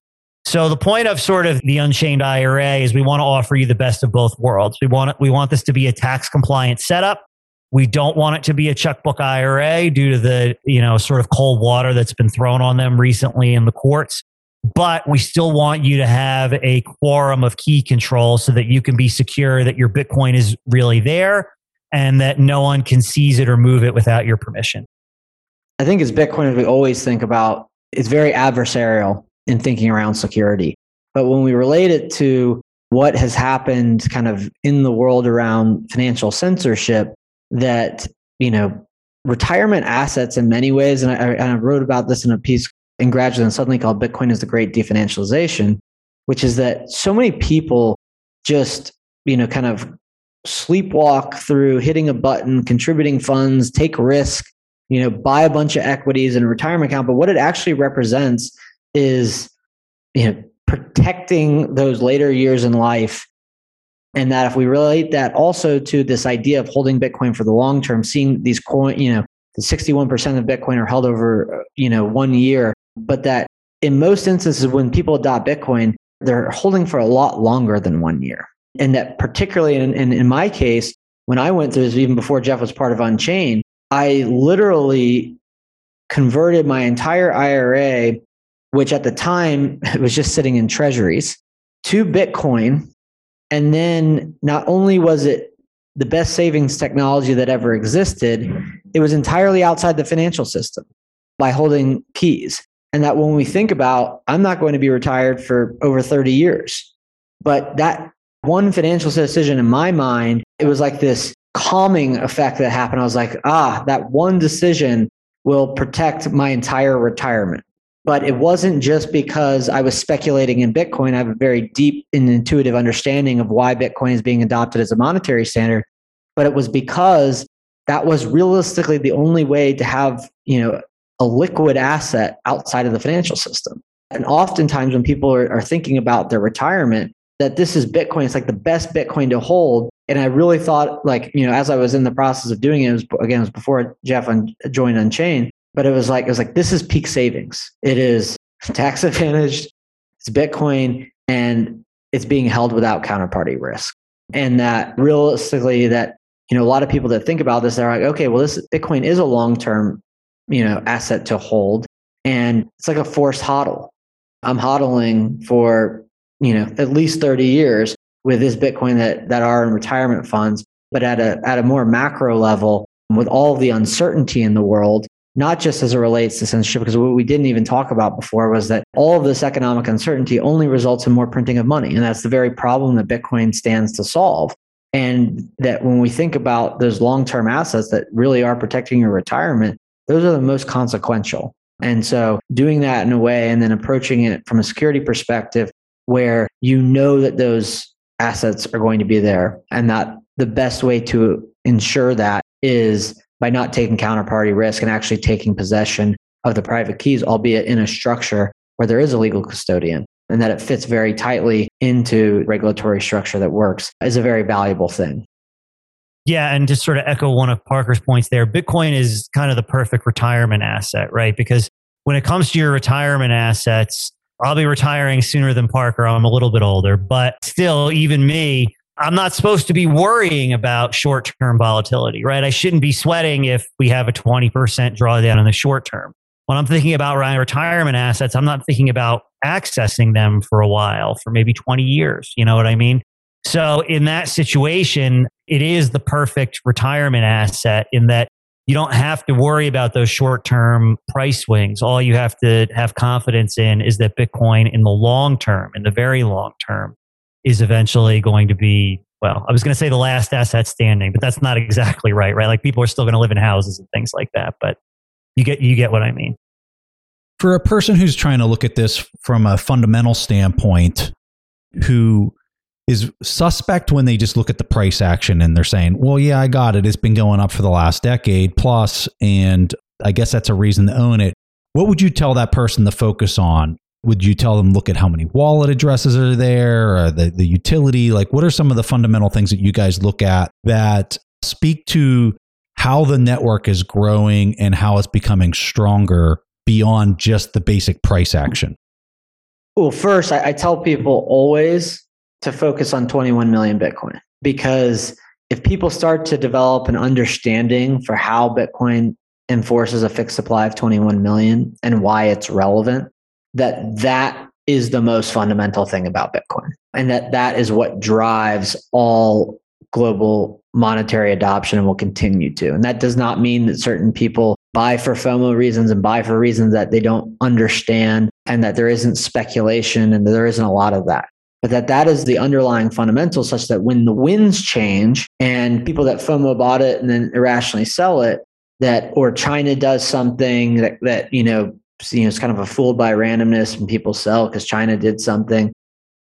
So the point of sort of the Unchained I R A is we want to offer you the best of both worlds. We want it, we want this to be a tax compliant setup. We don't want it to be a checkbook I R A due to the, you know, sort of cold water that's been thrown on them recently in the courts. But we still want you to have a quorum of key control so that you can be secure that your Bitcoin is really there, and that no one can seize it or move it without your permission. I think as Bitcoiners, we always think about, it's very adversarial in thinking around security. But when we relate it to what has happened kind of in the world around financial censorship, that, you know, retirement assets in many ways, and I, and I wrote about this in a piece in Gradually Then Suddenly called Bitcoin is the Great Definancialization, which is that so many people just, you know, kind of sleepwalk through hitting a button, contributing funds, take risk, you know, buy a bunch of equities in a retirement account. But what it actually represents is, you know, protecting those later years in life. And that if we relate that also to this idea of holding Bitcoin for the long term, seeing these coin, you know, the sixty-one percent of Bitcoin are held over, you know, one year, but that in most instances, when people adopt Bitcoin, they're holding for a lot longer than one year. And that particularly in, in, in my case, when I went through this, even before Jeff was part of Unchained, I literally converted my entire I R A, which at the time it was just sitting in treasuries, to Bitcoin. And then not only was it the best savings technology that ever existed, it was entirely outside the financial system by holding keys. And that when we think about, I'm not going to be retired for over thirty years, but that one financial decision in my mind, it was like this calming effect that happened. I was like, ah, that one decision will protect my entire retirement. But it wasn't just because I was speculating in Bitcoin. I have a very deep and intuitive understanding of why Bitcoin is being adopted as a monetary standard. But it was because that was realistically the only way to have, you know, a liquid asset outside of the financial system. And oftentimes when people are, are thinking about their retirement, that this is Bitcoin, it's like the best Bitcoin to hold. And I really thought, like, you know, as I was in the process of doing it, it was, again, it was before Jeff joined Unchained, but it was like, it was like, this is peak savings. It is tax advantaged, it's Bitcoin, and it's being held without counterparty risk. And that realistically that, you know, a lot of people that think about this, they're like, okay, well, this Bitcoin is a long-term, you know, asset to hold. And it's like a forced hodl. I'm hodling for, you know, at least thirty years with this Bitcoin that that are in retirement funds, but at a at a more macro level, with all the uncertainty in the world, not just as it relates to censorship, because what we didn't even talk about before was that all of this economic uncertainty only results in more printing of money. And that's the very problem that Bitcoin stands to solve. And that when we think about those long-term assets that really are protecting your retirement, those are the most consequential. And so doing that in a way and then approaching it from a security perspective where you know that those assets are going to be there and that the best way to ensure that is by not taking counterparty risk and actually taking possession of the private keys, albeit in a structure where there is a legal custodian, and that it fits very tightly into regulatory structure that works, is a very valuable thing. Yeah. And just sort of echo one of Parker's points there, Bitcoin is kind of the perfect retirement asset, right? Because when it comes to your retirement assets, I'll be retiring sooner than Parker. I'm a little bit older, but still, even me, I'm not supposed to be worrying about short-term volatility, right? I shouldn't be sweating if we have a twenty percent drawdown in the short term. When I'm thinking about retirement assets, I'm not thinking about accessing them for a while, for maybe twenty years. You know what I mean? So in that situation, it is the perfect retirement asset in that you don't have to worry about those short-term price swings. All you have to have confidence in is that Bitcoin in the long term, in the very long term, is eventually going to be, well, I was going to say the last asset standing, but that's not exactly right, right? Like people are still going to live in houses and things like that, but you get you get what I mean. For a person who's trying to look at this from a fundamental standpoint, who is suspect when they just look at the price action and they're saying, well, yeah, I got it. It's been going up for the last decade plus, and I guess that's a reason to own it. What would you tell that person to focus on? Would you tell them, look at how many wallet addresses are there, or the, the utility? Like, what are some of the fundamental things that you guys look at that speak to how the network is growing and how it's becoming stronger beyond just the basic price action? Well, first, I, I tell people always to focus on twenty-one million Bitcoin, because if people start to develop an understanding for how Bitcoin enforces a fixed supply of twenty-one million and why it's relevant, that that is the most fundamental thing about Bitcoin, and that that is what drives all global monetary adoption and will continue to. And that does not mean that certain people buy for FOMO reasons and buy for reasons that they don't understand, and that there isn't speculation and there isn't a lot of that. But that that is the underlying fundamental, such that when the winds change and people that FOMO bought it and then irrationally sell it, that, or China does something that, that you know, you know, it's kind of a fooled by randomness and people sell because China did something,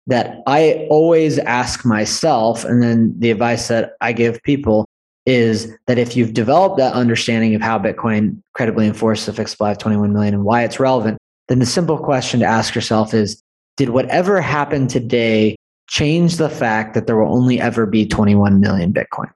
that I always ask myself, and then the advice that I give people is that if you've developed that understanding of how Bitcoin credibly enforces a fixed supply of twenty-one million and why it's relevant, then the simple question to ask yourself is, did whatever happened today change the fact that there will only ever be twenty-one million Bitcoin?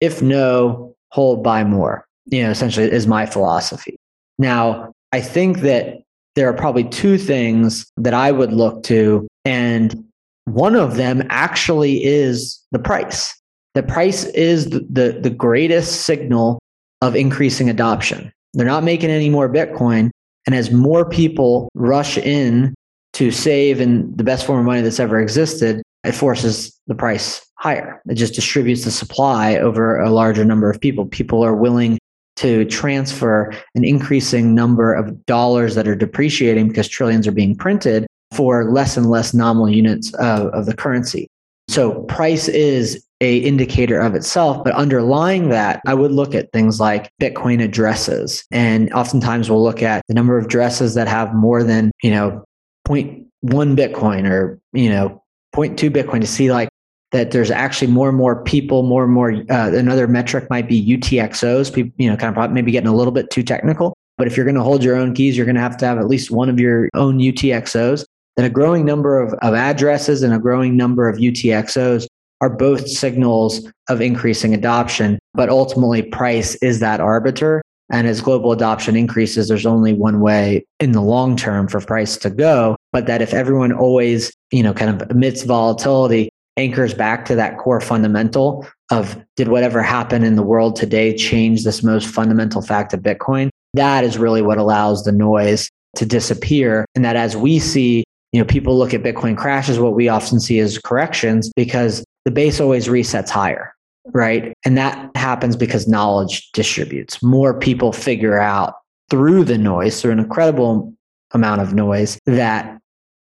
If no, hold, buy more, you know, essentially is my philosophy. Now, I think that there are probably two things that I would look to, and one of them actually is the price. The price is the, the, the greatest signal of increasing adoption. They're not making any more Bitcoin, and as more people rush in to save in the best form of money that's ever existed, it forces the price higher. It just distributes the supply over a larger number of people. People are willing to transfer an increasing number of dollars that are depreciating because trillions are being printed for less and less nominal units of, of the currency. So price is a indicator of itself, but underlying that, I would look at things like Bitcoin addresses. And oftentimes we'll look at the number of addresses that have more than, you know, zero point one Bitcoin or, you know, zero point two Bitcoin to see like that there's actually more and more people, more and more, uh, another metric might be U T X Os, people, you know, kind of maybe getting a little bit too technical. But if you're going to hold your own keys, you're going to have to have at least one of your own U T X Os. Then a growing number of, of addresses and a growing number of U T X Os are both signals of increasing adoption. But ultimately, price is that arbiter. And as global adoption increases, there's only one way in the long term for price to go. But that if everyone always, you know, kind of amidst volatility, anchors back to that core fundamental of did whatever happened in the world today change this most fundamental fact of Bitcoin? That is really what allows the noise to disappear. And that as we see, you know, people look at Bitcoin crashes, what we often see is corrections because the base always resets higher, right? And that happens because knowledge distributes. More people figure out through the noise, through an incredible amount of noise, that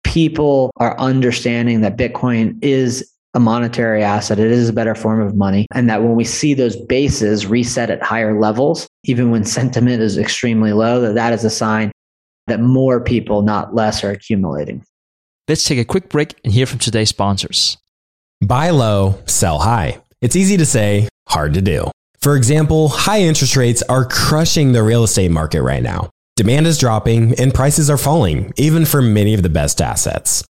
people are understanding that Bitcoin is a monetary asset. It is a better form of money. And that when we see those bases reset at higher levels, even when sentiment is extremely low, that that is a sign that more people, not less, are accumulating. Let's take a quick break and hear from today's sponsors. Buy low, sell high. It's easy to say, hard to do. For example, high interest rates are crushing the real estate market right now. Demand is dropping and prices are falling, even for many of the best assets.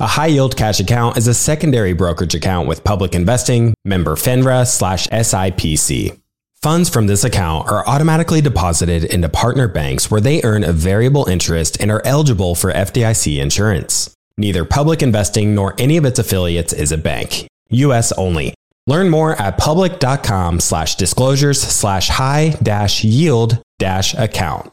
A high-yield cash account is a secondary brokerage account with public investing, member FINRA slash S I P C. Funds from this account are automatically deposited into partner banks where they earn a variable interest and are eligible for F D I C insurance. Neither public investing nor any of its affiliates is a bank. U S only. Learn more at public dot com slash disclosures slash high dash yield dash account.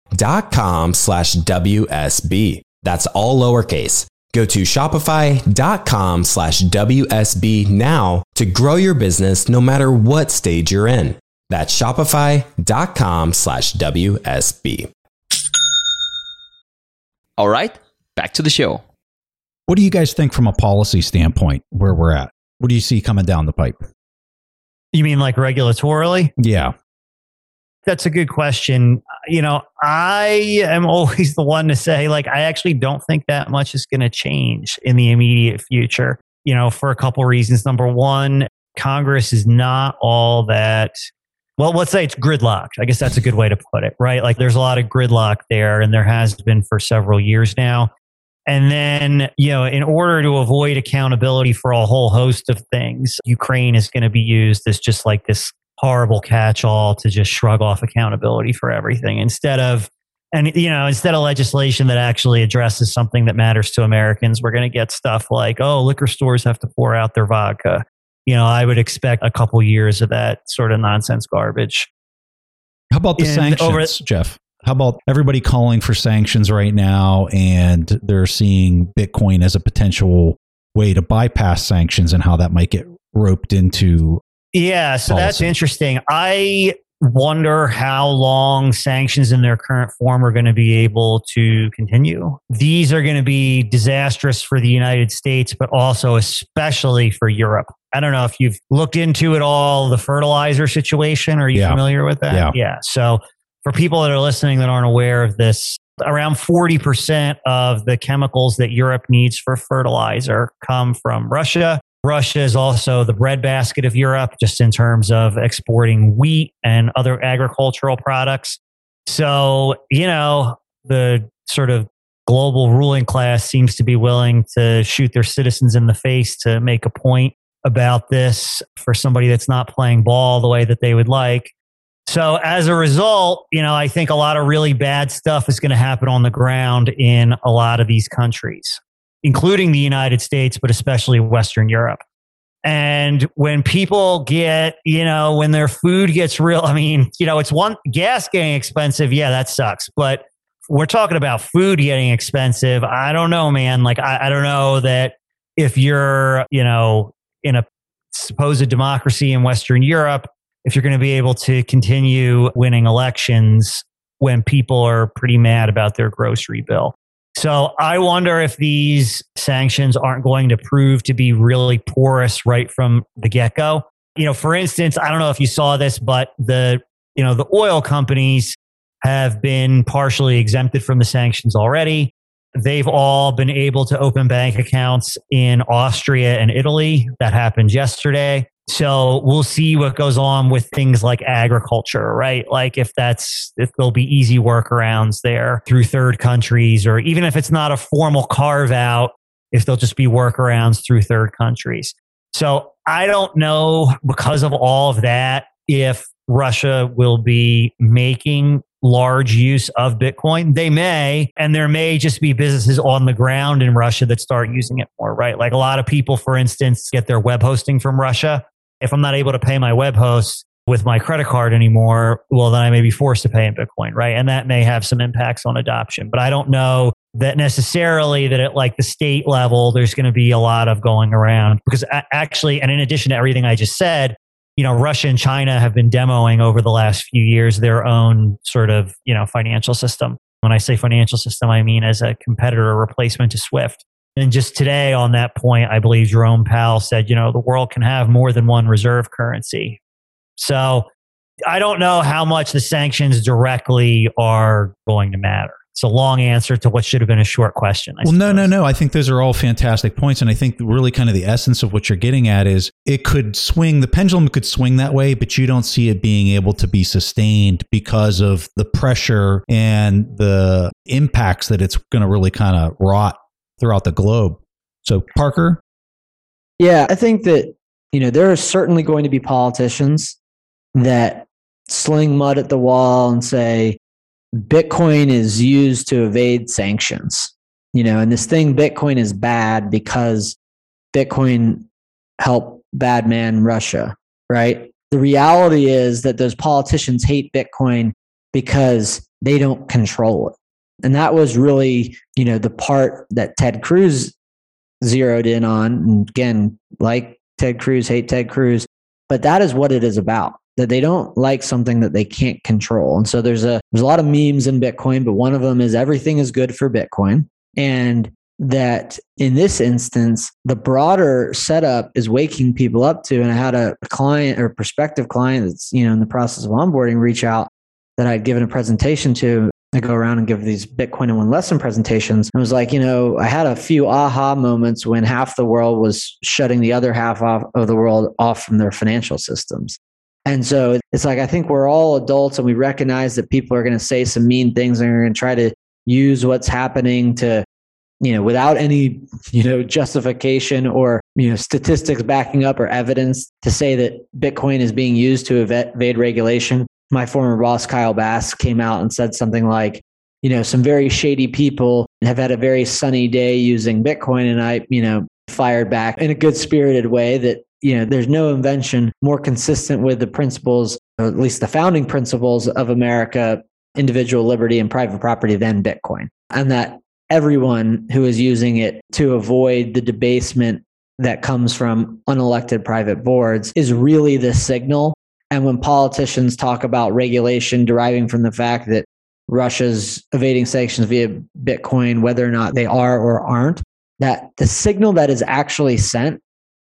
dot com slash W S B. That's all lowercase. Go to shopify.com slash WSB now to grow your business no matter what stage you're in. That's shopify.com slash WSB. All right, back to the show. What do you guys think from a policy standpoint where we're at? What do you see coming down the pipe? You mean like regulatorily? Yeah. That's a good question. You know, I am always the one to say, like, I actually don't think that much is going to change in the immediate future, you know, for a couple of reasons. Number one, Congress is not all that, well, let's say it's gridlocked. I guess that's a good way to put it, right? Like, there's a lot of gridlock there, and there has been for several years now. And then, you know, in order to avoid accountability for a whole host of things, Ukraine is going to be used as just like this horrible catch-all to just shrug off accountability for everything, instead of, and you know, instead of legislation that actually addresses something that matters to Americans, we're going to get stuff like, oh, liquor stores have to pour out their vodka. You know, I would expect a couple years of that sort of nonsense garbage. How about the and sanctions, over- Jeff? How about everybody calling for sanctions right now, and they're seeing Bitcoin as a potential way to bypass sanctions, and how that might get roped into? Yeah, so policy. That's interesting. I wonder how long sanctions in their current form are going to be able to continue. These are going to be disastrous for the United States, but also especially for Europe. I don't know if you've looked into it all, the fertilizer situation. Are you yeah. familiar with that? Yeah. yeah. So for people that are listening that aren't aware of this, around forty percent of the chemicals that Europe needs for fertilizer come from Russia. Russia is also the breadbasket of Europe, just in terms of exporting wheat and other agricultural products. So, you know, the sort of global ruling class seems to be willing to shoot their citizens in the face to make a point about this for somebody that's not playing ball the way that they would like. So as a result, you know, I think a lot of really bad stuff is going to happen on the ground in a lot of these countries, including the United States, but especially Western Europe. And when people get, you know, when their food gets real, I mean, you know, it's one, gas getting expensive. Yeah, that sucks. But we're talking about food getting expensive. I don't know, man. Like, I, I don't know that if you're, you know, in a supposed democracy in Western Europe, if you're going to be able to continue winning elections when people are pretty mad about their grocery bill. So I wonder if these sanctions aren't going to prove to be really porous right from the get-go. You know, for instance, I don't know if you saw this, but the, you know, the oil companies have been partially exempted from the sanctions already. They've all been able to open bank accounts in Austria and Italy. That happened yesterday. So we'll see what goes on with things like agriculture, right? Like if that's, if there'll be easy workarounds there through third countries, or even if it's not a formal carve out, if there'll just be workarounds through third countries. So I don't know, because of all of that, if Russia will be making large use of Bitcoin. They may, and there may just be businesses on the ground in Russia that start using it more, right? Like a lot of people, for instance, get their web hosting from Russia. If I'm not able to pay my web host with my credit card anymore, well, then I may be forced to pay in Bitcoin, right? And that may have some impacts on adoption. But I don't know that necessarily that at like the state level, there's going to be a lot of going around, because actually, and in addition to everything I just said, you know, Russia and China have been demoing over the last few years their own sort of, you know, financial system. When I say financial system, I mean as a competitor or replacement to SWIFT. And just today on that point, I believe Jerome Powell said, you know, the world can have more than one reserve currency. So I don't know how much the sanctions directly are going to matter. It's a long answer to what should have been a short question. I well, suppose. no, no, no. I think those are all fantastic points. And I think really kind of the essence of what you're getting at is it could swing, the pendulum could swing that way, but you don't see it being able to be sustained because of the pressure and the impacts that it's going to really kind of rot throughout the globe. So, Parker? Yeah, I think that, you know, there are certainly going to be politicians that sling mud at the wall and say, Bitcoin is used to evade sanctions, you know, and this thing, Bitcoin is bad because Bitcoin helped bad man Russia, right? The reality is that those politicians hate Bitcoin because they don't control it. And that was really, you know, the part that Ted Cruz zeroed in on. And again, like Ted Cruz, hate Ted Cruz, but that is what it is about, that they don't like something that they can't control. And so there's a there's a lot of memes in Bitcoin, but one of them is everything is good for Bitcoin. And that in this instance, the broader setup is waking people up to. And I had a client or prospective client that's, you know, in the process of onboarding reach out that I'd given a presentation to. I go around and give these Bitcoin in one lesson presentations. I was like, you know, I had a few aha moments when half the world was shutting the other half off of the world off from their financial systems. And so it's like, I think we're all adults and we recognize that people are going to say some mean things and are going to try to use what's happening to, you know, without any, you know, justification or, you know, statistics backing up or evidence to say that Bitcoin is being used to evade regulation. My former boss, Kyle Bass, came out and said something like, you know, some very shady people have had a very sunny day using Bitcoin. And I, you know, fired back in a good spirited way that, you know, there's no invention more consistent with the principles, or at least the founding principles of America, individual liberty and private property, than Bitcoin. And that everyone who is using it to avoid the debasement that comes from unelected private boards is really the signal. And when politicians talk about regulation deriving from the fact that Russia's evading sanctions via Bitcoin, whether or not they are or aren't, that the signal that is actually sent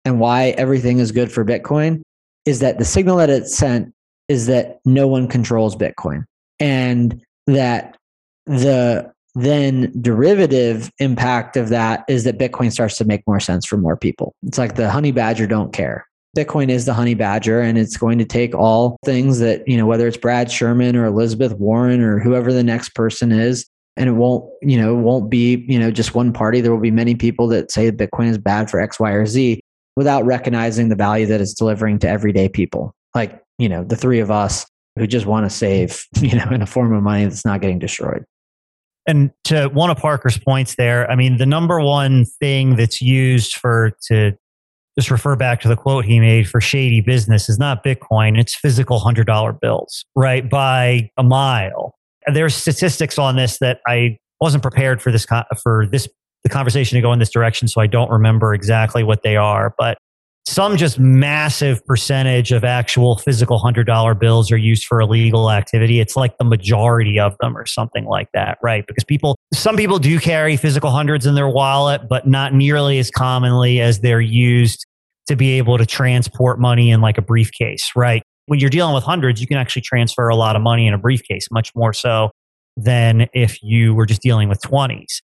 and why everything is good for Bitcoin is that the signal that it's sent is that no one controls Bitcoin, and that the then derivative impact of that is that Bitcoin starts to make more sense for more people. It's like the honey badger don't care. Bitcoin is the honey badger, and it's going to take all things that, you know, whether it's Brad Sherman or Elizabeth Warren or whoever the next person is, and it won't, you know, won't be, you know, just one party. There will be many people that say Bitcoin is bad for X, Y, or Z without recognizing the value that it's delivering to everyday people. Like, you know, the three of us who just want to save, you know, in a form of money that's not getting destroyed. And to one of Parker's points there, I mean, the number one thing that's used for, to just refer back to the quote he made, for shady business is not Bitcoin, it's physical one hundred dollar bills, right? By a mile. There's statistics on this that I wasn't prepared for this for this the conversation to go in this direction, so I don't remember exactly what they are, but some just massive percentage of actual physical one hundred dollar bills are used for illegal activity. It's like the majority of them or something like that, right? Because people, some people do carry physical hundreds in their wallet, but not nearly as commonly as they're used to be able to transport money in like a briefcase, right? When you're dealing with hundreds, you can actually transfer a lot of money in a briefcase, much more so than if you were just dealing with twenties.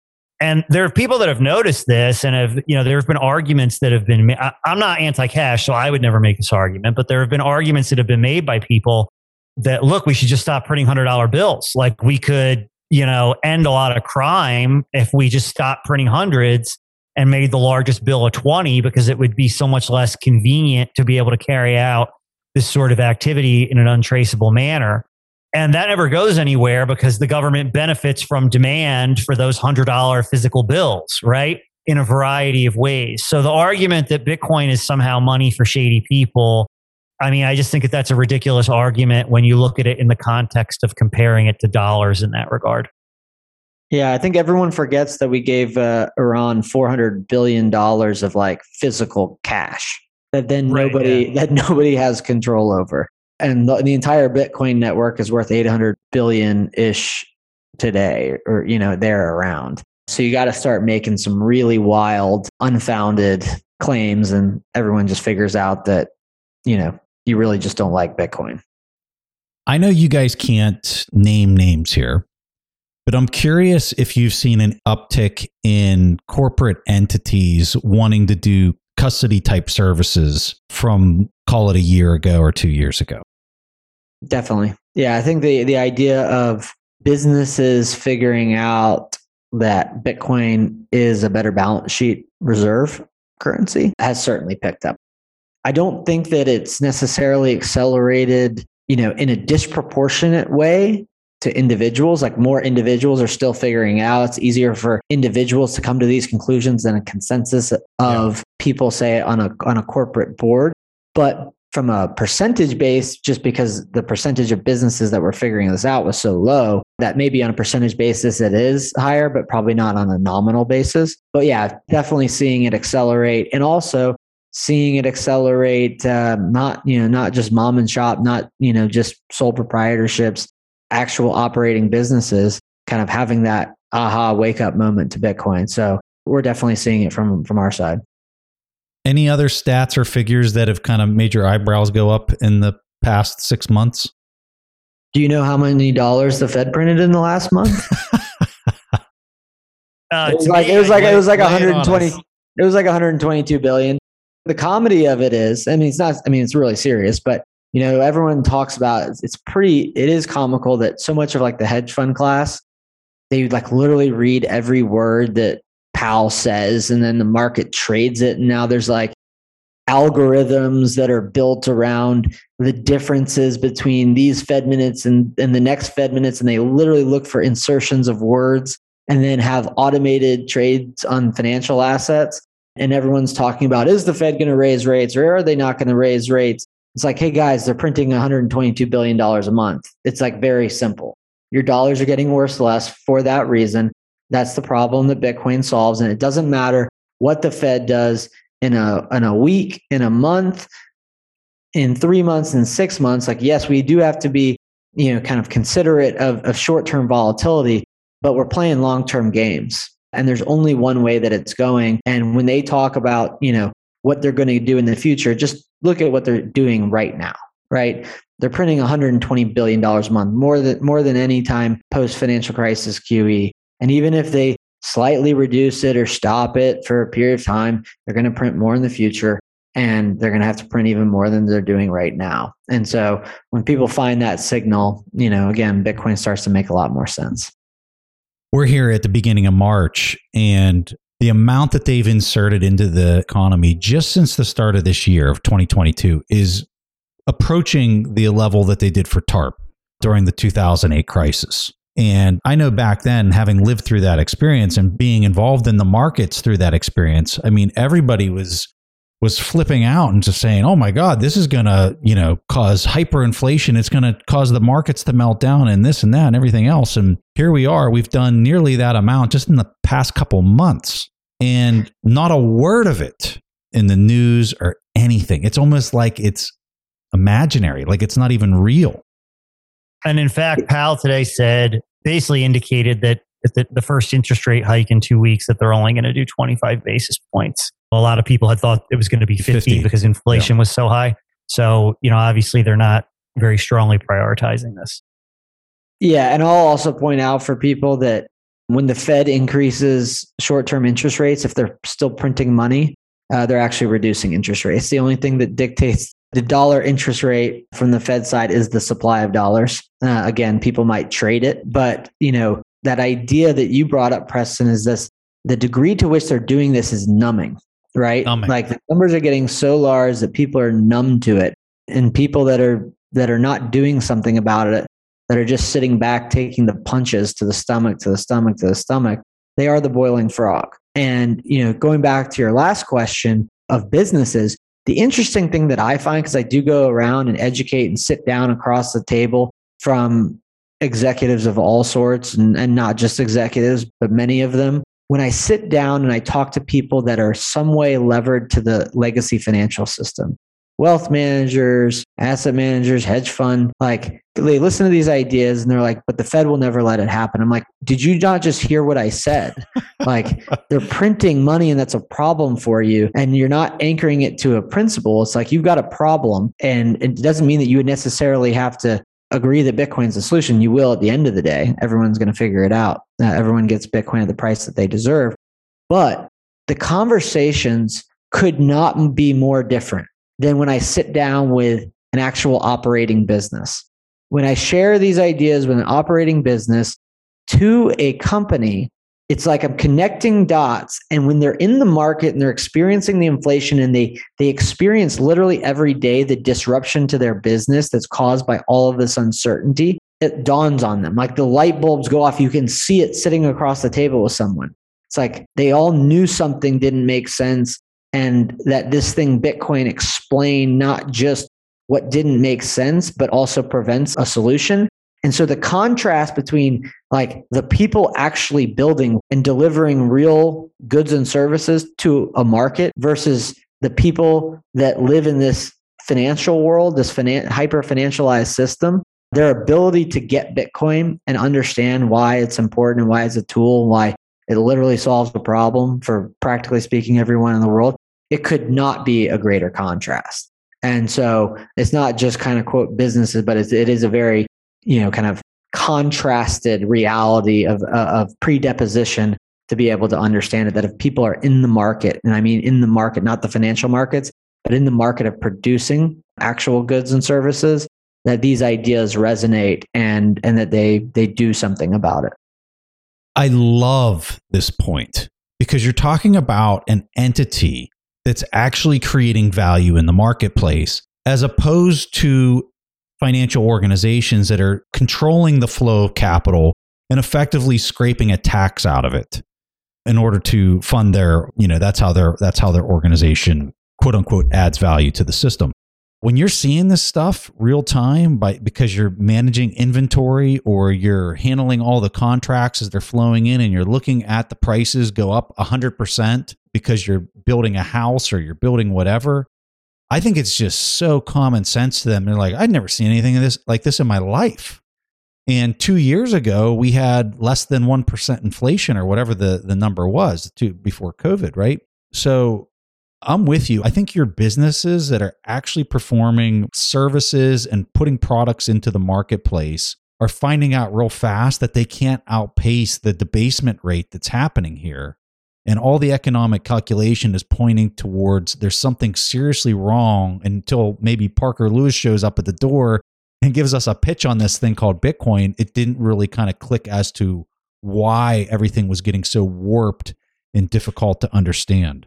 And there are people that have noticed this and have, you know, there have been arguments that have been made. I'm not anti-cash, so I would never make this argument, but there have been arguments that have been made by people that, look, we should just stop printing one hundred dollar bills. Like, we could, you know, end a lot of crime if we just stopped printing hundreds and made the largest bill a twenty, because it would be so much less convenient to be able to carry out this sort of activity in an untraceable manner. And that never goes anywhere, because the government benefits from demand for those one hundred dollar physical bills, right? In a variety of ways. So the argument that Bitcoin is somehow money for shady people, I mean, I just think that that's a ridiculous argument when you look at it in the context of comparing it to dollars in that regard. Yeah, I think everyone forgets that we gave uh, Iran four hundred billion dollars of like physical cash that then right, nobody yeah. that nobody has control over. And the, the entire Bitcoin network is worth eight hundred billion-ish today, or, you know, there around. So you got to start making some really wild, unfounded claims, and everyone just figures out that, you know, you really just don't like Bitcoin. I know you guys can't name names here, but I'm curious if you've seen an uptick in corporate entities wanting to do custody type services from, call it, a year ago or two years ago. Definitely. Yeah. I think the, the idea of businesses figuring out that Bitcoin is a better balance sheet reserve currency has certainly picked up. I don't think that it's necessarily accelerated, you know, in a disproportionate way to individuals. Like, more individuals are still figuring out. It's easier for individuals to come to these conclusions than a consensus of yeah. people, say, on a on a corporate board. But from a percentage base, just because the percentage of businesses that were figuring this out was so low, That may be on a percentage basis, it is higher, but probably not on a nominal basis. But yeah, definitely seeing it accelerate, and also seeing it accelerate. Uh, not you know, not just mom and shop, not you know, just sole proprietorships, actual operating businesses, kind of having that aha wake up moment to Bitcoin. So we're definitely seeing it from from our side. Any other stats or figures that have kind of made your eyebrows go up in the past six months? Do you know how many dollars the Fed printed in the last month? uh, it was like me, it was I like it was like one hundred twenty. It was like one hundred twenty-two billion. The comedy of it is, I mean, it's not. I mean, it's really serious, but you know, everyone talks about. It's, it's pretty. It is comical that so much of like the hedge fund class, they like literally read every word that Powell says, and then the market trades it. And now there's like algorithms that are built around the differences between these Fed minutes and, and the next Fed minutes. And they literally look for insertions of words and then have automated trades on financial assets. And everyone's talking about, is the Fed going to raise rates or are they not going to raise rates? It's like, hey guys, they're printing one hundred twenty-two billion dollars a month. It's like very simple. Your dollars are getting worth less for that reason. That's the problem that Bitcoin solves. And it doesn't matter what the Fed does in a in a week, in a month, in three months, in six months. Like, yes, we do have to be, you know, kind of considerate of, of short-term volatility, but we're playing long-term games. And there's only one way that it's going. And when they talk about, you know, what they're going to do in the future, just look at what they're doing right now, right? They're printing one hundred twenty billion dollars a month, more than more than any time post-financial crisis Q E. And even if they slightly reduce it or stop it for a period of time, they're going to print more in the future, and they're going to have to print even more than they're doing right now. And so when people find that signal, you know, again, Bitcoin starts to make a lot more sense. We're here at the beginning of March, and the amount that they've inserted into the economy just since the start of this year of twenty twenty-two is approaching the level that they did for TARP during the two thousand eight crisis. And I know back then, having lived through that experience and being involved in the markets through that experience, I mean, everybody was was flipping out and just saying, oh my God, this is going to, you know, cause hyperinflation. It's going to cause the markets to melt down and this and that and everything else. And here we are, we've done nearly that amount just in the past couple months, and not a word of it in the news or anything. It's almost like it's imaginary, like it's not even real. And in fact, Powell today said, basically indicated that the first interest rate hike in two weeks, that they're only going to do twenty-five basis points. A lot of people had thought it was going to be fifty, fifty. Because inflation yeah. was so high. So, you know, obviously they're not very strongly prioritizing this. Yeah. And I'll also point out for people that when the Fed increases short-term interest rates, if they're still printing money, uh, they're actually reducing interest rates. The only thing that dictates the dollar interest rate from the Fed side is the supply of dollars. Uh, again, people might trade it, but you know, that idea that you brought up, Preston, is this: the degree to which they're doing this is numbing, right? Numbing. Like the numbers are getting so large that people are numb to it, and people that are that are not doing something about it, that are just sitting back, taking the punches to the stomach, to the stomach, to the stomach. They are the boiling frog. And you know, going back to your last question of businesses. The interesting thing that I find, because I do go around and educate and sit down across the table from executives of all sorts, and, and not just executives, but many of them, when I sit down and I talk to people that are some way levered to the legacy financial system, wealth managers, asset managers, hedge fund, like they listen to these ideas and they're like, but the Fed will never let it happen. I'm like, did you not just hear what I said? Like they're printing money and that's a problem for you. And you're not anchoring it to a principle. It's like, you've got a problem, and it doesn't mean that you would necessarily have to agree that Bitcoin's the solution. You will at the end of the day. Everyone's going to figure it out. Uh, everyone gets Bitcoin at the price that they deserve. But the conversations could not be more different than when I sit down with an actual operating business. When I share these ideas with an operating business to a company, it's like I'm connecting dots. And when they're in the market and they're experiencing the inflation, and they they experience literally every day the disruption to their business that's caused by all of this uncertainty, it dawns on them. Like the light bulbs go off. You can see it sitting across the table with someone. It's like they all knew something didn't make sense, and that this thing, Bitcoin, explained not just what didn't make sense, but also prevents a solution. And so the contrast between like the people actually building and delivering real goods and services to a market versus the people that live in this financial world, this finan- hyper-financialized system, their ability to get Bitcoin and understand why it's important and why it's a tool and why it literally solves the problem for practically speaking everyone in the world, it could not be a greater contrast. And so it's not just kind of quote businesses, but it's, it is a very, you know, kind of contrasted reality of, uh, of predeposition to be able to understand it, that if people are in the market, and I mean in the market, not the financial markets, but in the market of producing actual goods and services, that these ideas resonate and and that they they do something about it. I love this point because you're talking about an entity that's actually creating value in the marketplace as opposed to financial organizations that are controlling the flow of capital and effectively scraping a tax out of it in order to fund their, you know, that's how their that's how their organization quote unquote adds value to the system. When you're seeing this stuff real time by because you're managing inventory or you're handling all the contracts as they're flowing in and you're looking at the prices go up one hundred percent because you're building a house or you're building whatever, I think it's just so common sense to them. They're like, I'd never seen anything of this, like this in my life. And two years ago, we had less than one percent inflation or whatever the, the number was to, before COVID, right? So I'm with you. I think your businesses that are actually performing services and putting products into the marketplace are finding out real fast that they can't outpace the debasement rate that's happening here. And all the economic calculation is pointing towards there's something seriously wrong until maybe Parker Lewis shows up at the door and gives us a pitch on this thing called Bitcoin. It didn't really kind of click as to why everything was getting so warped and difficult to understand.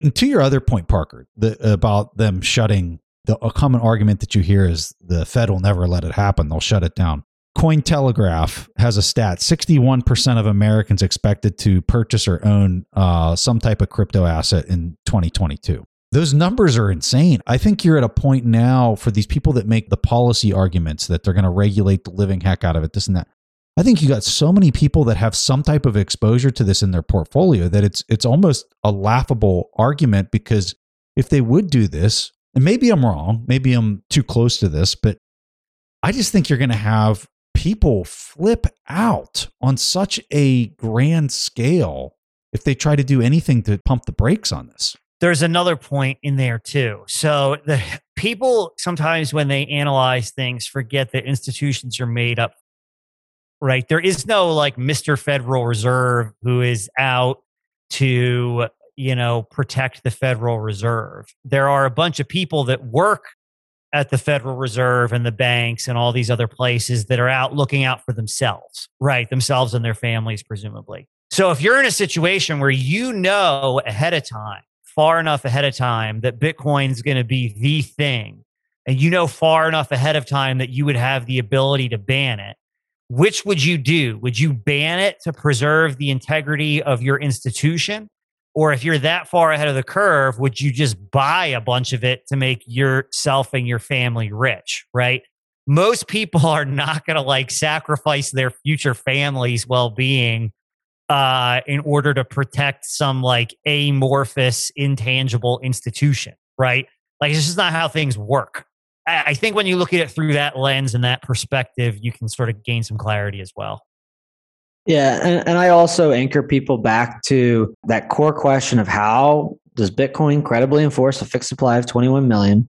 And to your other point, Parker, the, about them shutting, the, a common argument that you hear is the Fed will never let it happen. They'll shut it down. Cointelegraph has a stat, sixty-one percent of Americans expected to purchase or own uh, some type of crypto asset in twenty twenty-two. Those numbers are insane. I think you're at a point now for these people that make the policy arguments that they're going to regulate the living heck out of it, this and that. I think you got so many people that have some type of exposure to this in their portfolio that it's it's almost a laughable argument because if they would do this, and maybe I'm wrong, maybe I'm too close to this, but I just think you're going to have people flip out on such a grand scale if they try to do anything to pump the brakes on this. There's another point in there too. So the people sometimes when they analyze things forget that institutions are made up. Right. There is no like Mister Federal Reserve who is out to, you know, protect the Federal Reserve. There are a bunch of people that work at the Federal Reserve and the banks and all these other places that are out looking out for themselves, right? Themselves and their families, presumably. So if you're in a situation where you know ahead of time, far enough ahead of time that Bitcoin's going to be the thing, and you know far enough ahead of time that you would have the ability to ban it, which would you do? Would you ban it to preserve the integrity of your institution? Or if you're that far ahead of the curve, would you just buy a bunch of it to make yourself and your family rich, right? Most people are not going to like sacrifice their future family's well-being uh, in order to protect some like amorphous, intangible institution, right? Like it's just not how things work. I think when you look at it through that lens and that perspective, you can sort of gain some clarity as well. Yeah. And, and I also anchor people back to that core question of how does Bitcoin credibly enforce a fixed supply of twenty-one million?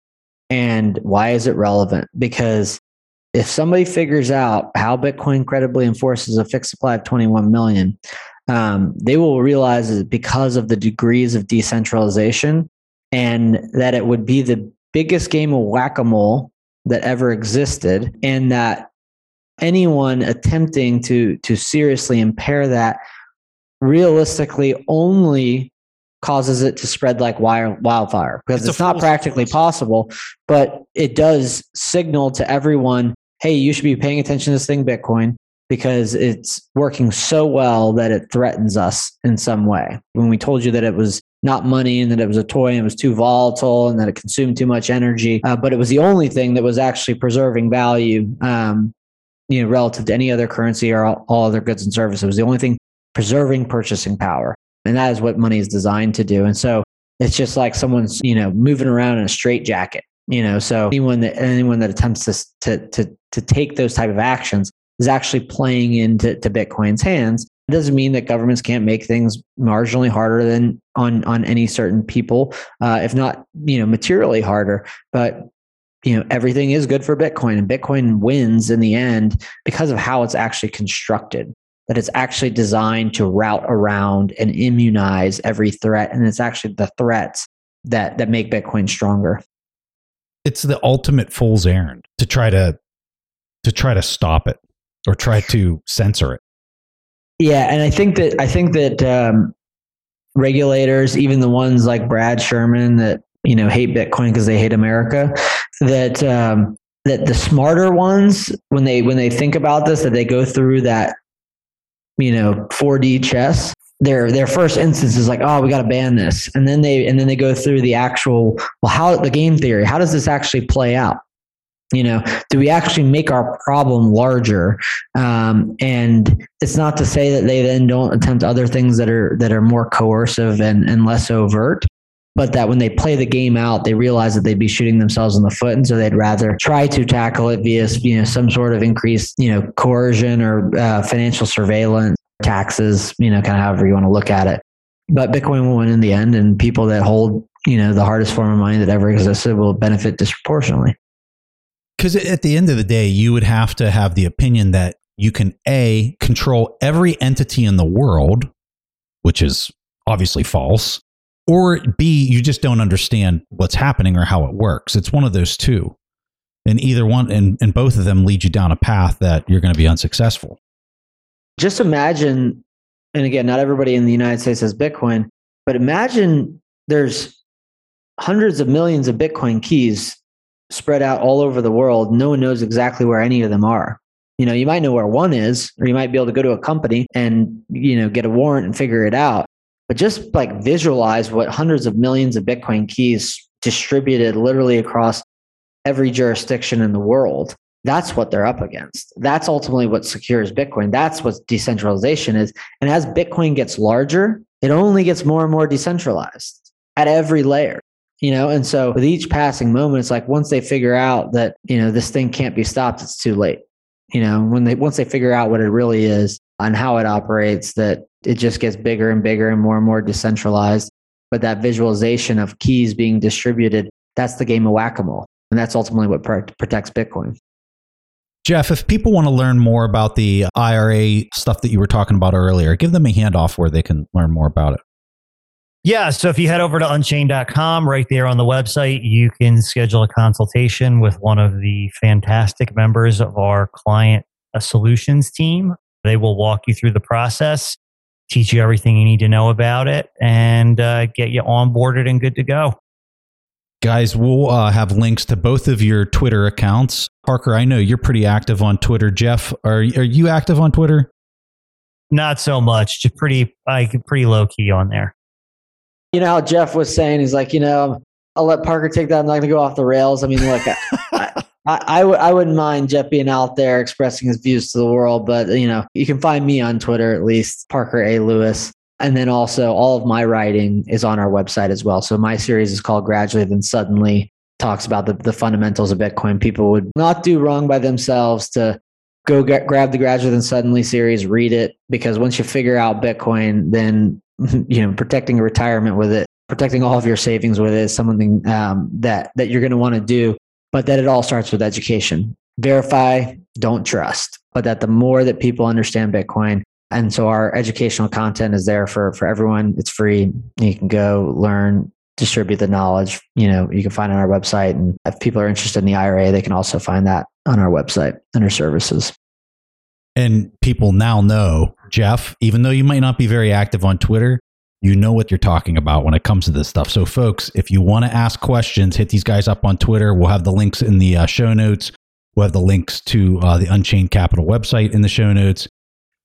And why is it relevant? Because if somebody figures out how Bitcoin credibly enforces a fixed supply of twenty-one million, um, they will realize that because of the degrees of decentralization and that it would be the biggest game of whack-a-mole that ever existed, and that anyone attempting to to seriously impair that realistically only causes it to spread like wildfire because it's, it's not practically possible, but it does signal to everyone, hey, you should be paying attention to this thing, Bitcoin, because it's working so well that it threatens us in some way. When we told you that it was not money and that it was a toy and it was too volatile and that it consumed too much energy. Uh, but it was the only thing that was actually preserving value um, you know, relative to any other currency or all, all other goods and services. The only thing preserving purchasing power. And that is what money is designed to do. And so it's just like someone's, you know, moving around in a straitjacket, you know, so anyone that, anyone that attempts to, to, to, to take those type of actions is actually playing into to Bitcoin's hands. It doesn't mean that governments can't make things marginally harder than on, on any certain people, uh, if not, you know, materially harder, but you know, everything is good for Bitcoin, and Bitcoin wins in the end because of how it's actually constructed, that it's actually designed to route around and immunize every threat. And it's actually the threats that, that make Bitcoin stronger. It's the ultimate fool's errand to try to, to try to stop it or try to censor it. Yeah. And I think that, I think that um, regulators, even the ones like Brad Sherman that, you know, hate Bitcoin because they hate America, that, um, that the smarter ones, when they, when they think about this, that they go through that, you know, four D chess, their, their first instance is like, oh, we got to ban this. And then they, and then they go through the actual, well, how the game theory, how does this actually play out? You know, do we actually make our problem larger? Um, and it's not to say that they then don't attempt other things that are, that are more coercive and, and less overt, but that when they play the game out, they realize that they'd be shooting themselves in the foot. And so they'd rather try to tackle it via, you know, some sort of increased, you know, coercion or uh, financial surveillance, taxes, you know, kind of however you want to look at it. But Bitcoin will win in the end, and people that hold, you know, the hardest form of money that ever existed will benefit disproportionately. Because at the end of the day, you would have to have the opinion that you can, A, control every entity in the world, which is obviously false, or B, you just don't understand what's happening or how it works. It's one of those two. And either one, and, and both of them lead you down a path that you're going to be unsuccessful. Just imagine, and again, not everybody in the United States has Bitcoin, but imagine there's hundreds of millions of Bitcoin keys spread out all over the world. No one knows exactly where any of them are. You know, you might know where one is, or you might be able to go to a company and, you know, get a warrant and figure it out. But just like visualize what hundreds of millions of Bitcoin keys distributed literally across every jurisdiction in the world. That's what they're up against. That's ultimately what secures Bitcoin. That's what decentralization is. And as Bitcoin gets larger, it only gets more and more decentralized at every layer. You know, and so with each passing moment, it's like once they figure out that, you know, this thing can't be stopped, it's too late. You know, when they once they figure out what it really is and how it operates, that it just gets bigger and bigger and more and more decentralized. But that visualization of keys being distributed, that's the game of whack-a-mole. And that's ultimately what pr- protects Bitcoin. Jeff, if people want to learn more about the I R A stuff that you were talking about earlier, give them a handoff where they can learn more about it. Yeah. So if you head over to unchained dot com, right there on the website, you can schedule a consultation with one of the fantastic members of our client solutions team. They will walk you through the process, teach you everything you need to know about it, and uh, get you onboarded and good to go. Guys, we'll uh, have links to both of your Twitter accounts. Parker, I know you're pretty active on Twitter. Jeff, are, are you active on Twitter? Not so much. Just pretty, like, pretty low key on there. You know how Jeff was saying, he's like, you know, I'll let Parker take that. I'm not going to go off the rails. I mean, look, I, I, I, w- I wouldn't mind Jeff being out there expressing his views to the world, but, you know, you can find me on Twitter, at least, Parker A. Lewis. And then also all of my writing is on our website as well. So my series is called Gradually Then Suddenly, talks about the, the fundamentals of Bitcoin. People would not do wrong by themselves to go get, grab the Gradually Then Suddenly series, read it, because once you figure out Bitcoin, then you know, protecting retirement with it, protecting all of your savings with it is something um, that that you're going to want to do, but that it all starts with education. Verify, don't trust, but that the more that people understand Bitcoin, and so our educational content is there for, for everyone. It's free. You can go learn, distribute the knowledge. You know, you can find it on our website, and if people are interested in the I R A, they can also find that on our website under services. And people now know, Jeff, even though you might not be very active on Twitter, you know what you're talking about when it comes to this stuff. So folks, if you want to ask questions, hit these guys up on Twitter. We'll have the links in the uh, show notes. We'll have the links to uh, the Unchained Capital website in the show notes.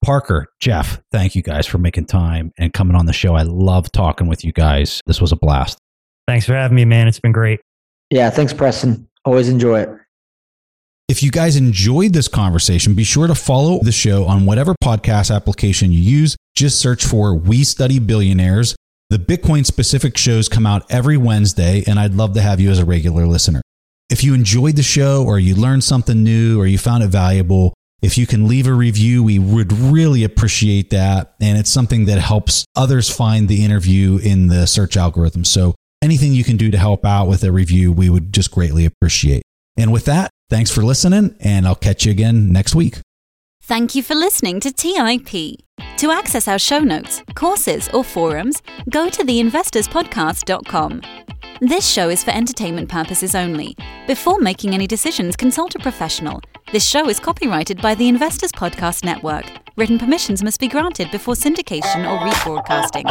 Parker, Jeff, thank you guys for making time and coming on the show. I love talking with you guys. This was a blast. Thanks for having me, man. It's been great. Yeah, thanks, Preston. Always enjoy it. If you guys enjoyed this conversation, be sure to follow the show on whatever podcast application you use. Just search for We Study Billionaires. The Bitcoin specific shows come out every Wednesday, and I'd love to have you as a regular listener. If you enjoyed the show, or you learned something new, or you found it valuable, if you can leave a review, we would really appreciate that. And it's something that helps others find the interview in the search algorithm. So anything you can do to help out with a review, we would just greatly appreciate. And with that, thanks for listening, and I'll catch you again next week. Thank you for listening to T I P. To access our show notes, courses, or forums, go to the investors podcast dot com. This show is for entertainment purposes only. Before making any decisions, consult a professional. This show is copyrighted by the Investors Podcast Network. Written permissions must be granted before syndication or rebroadcasting.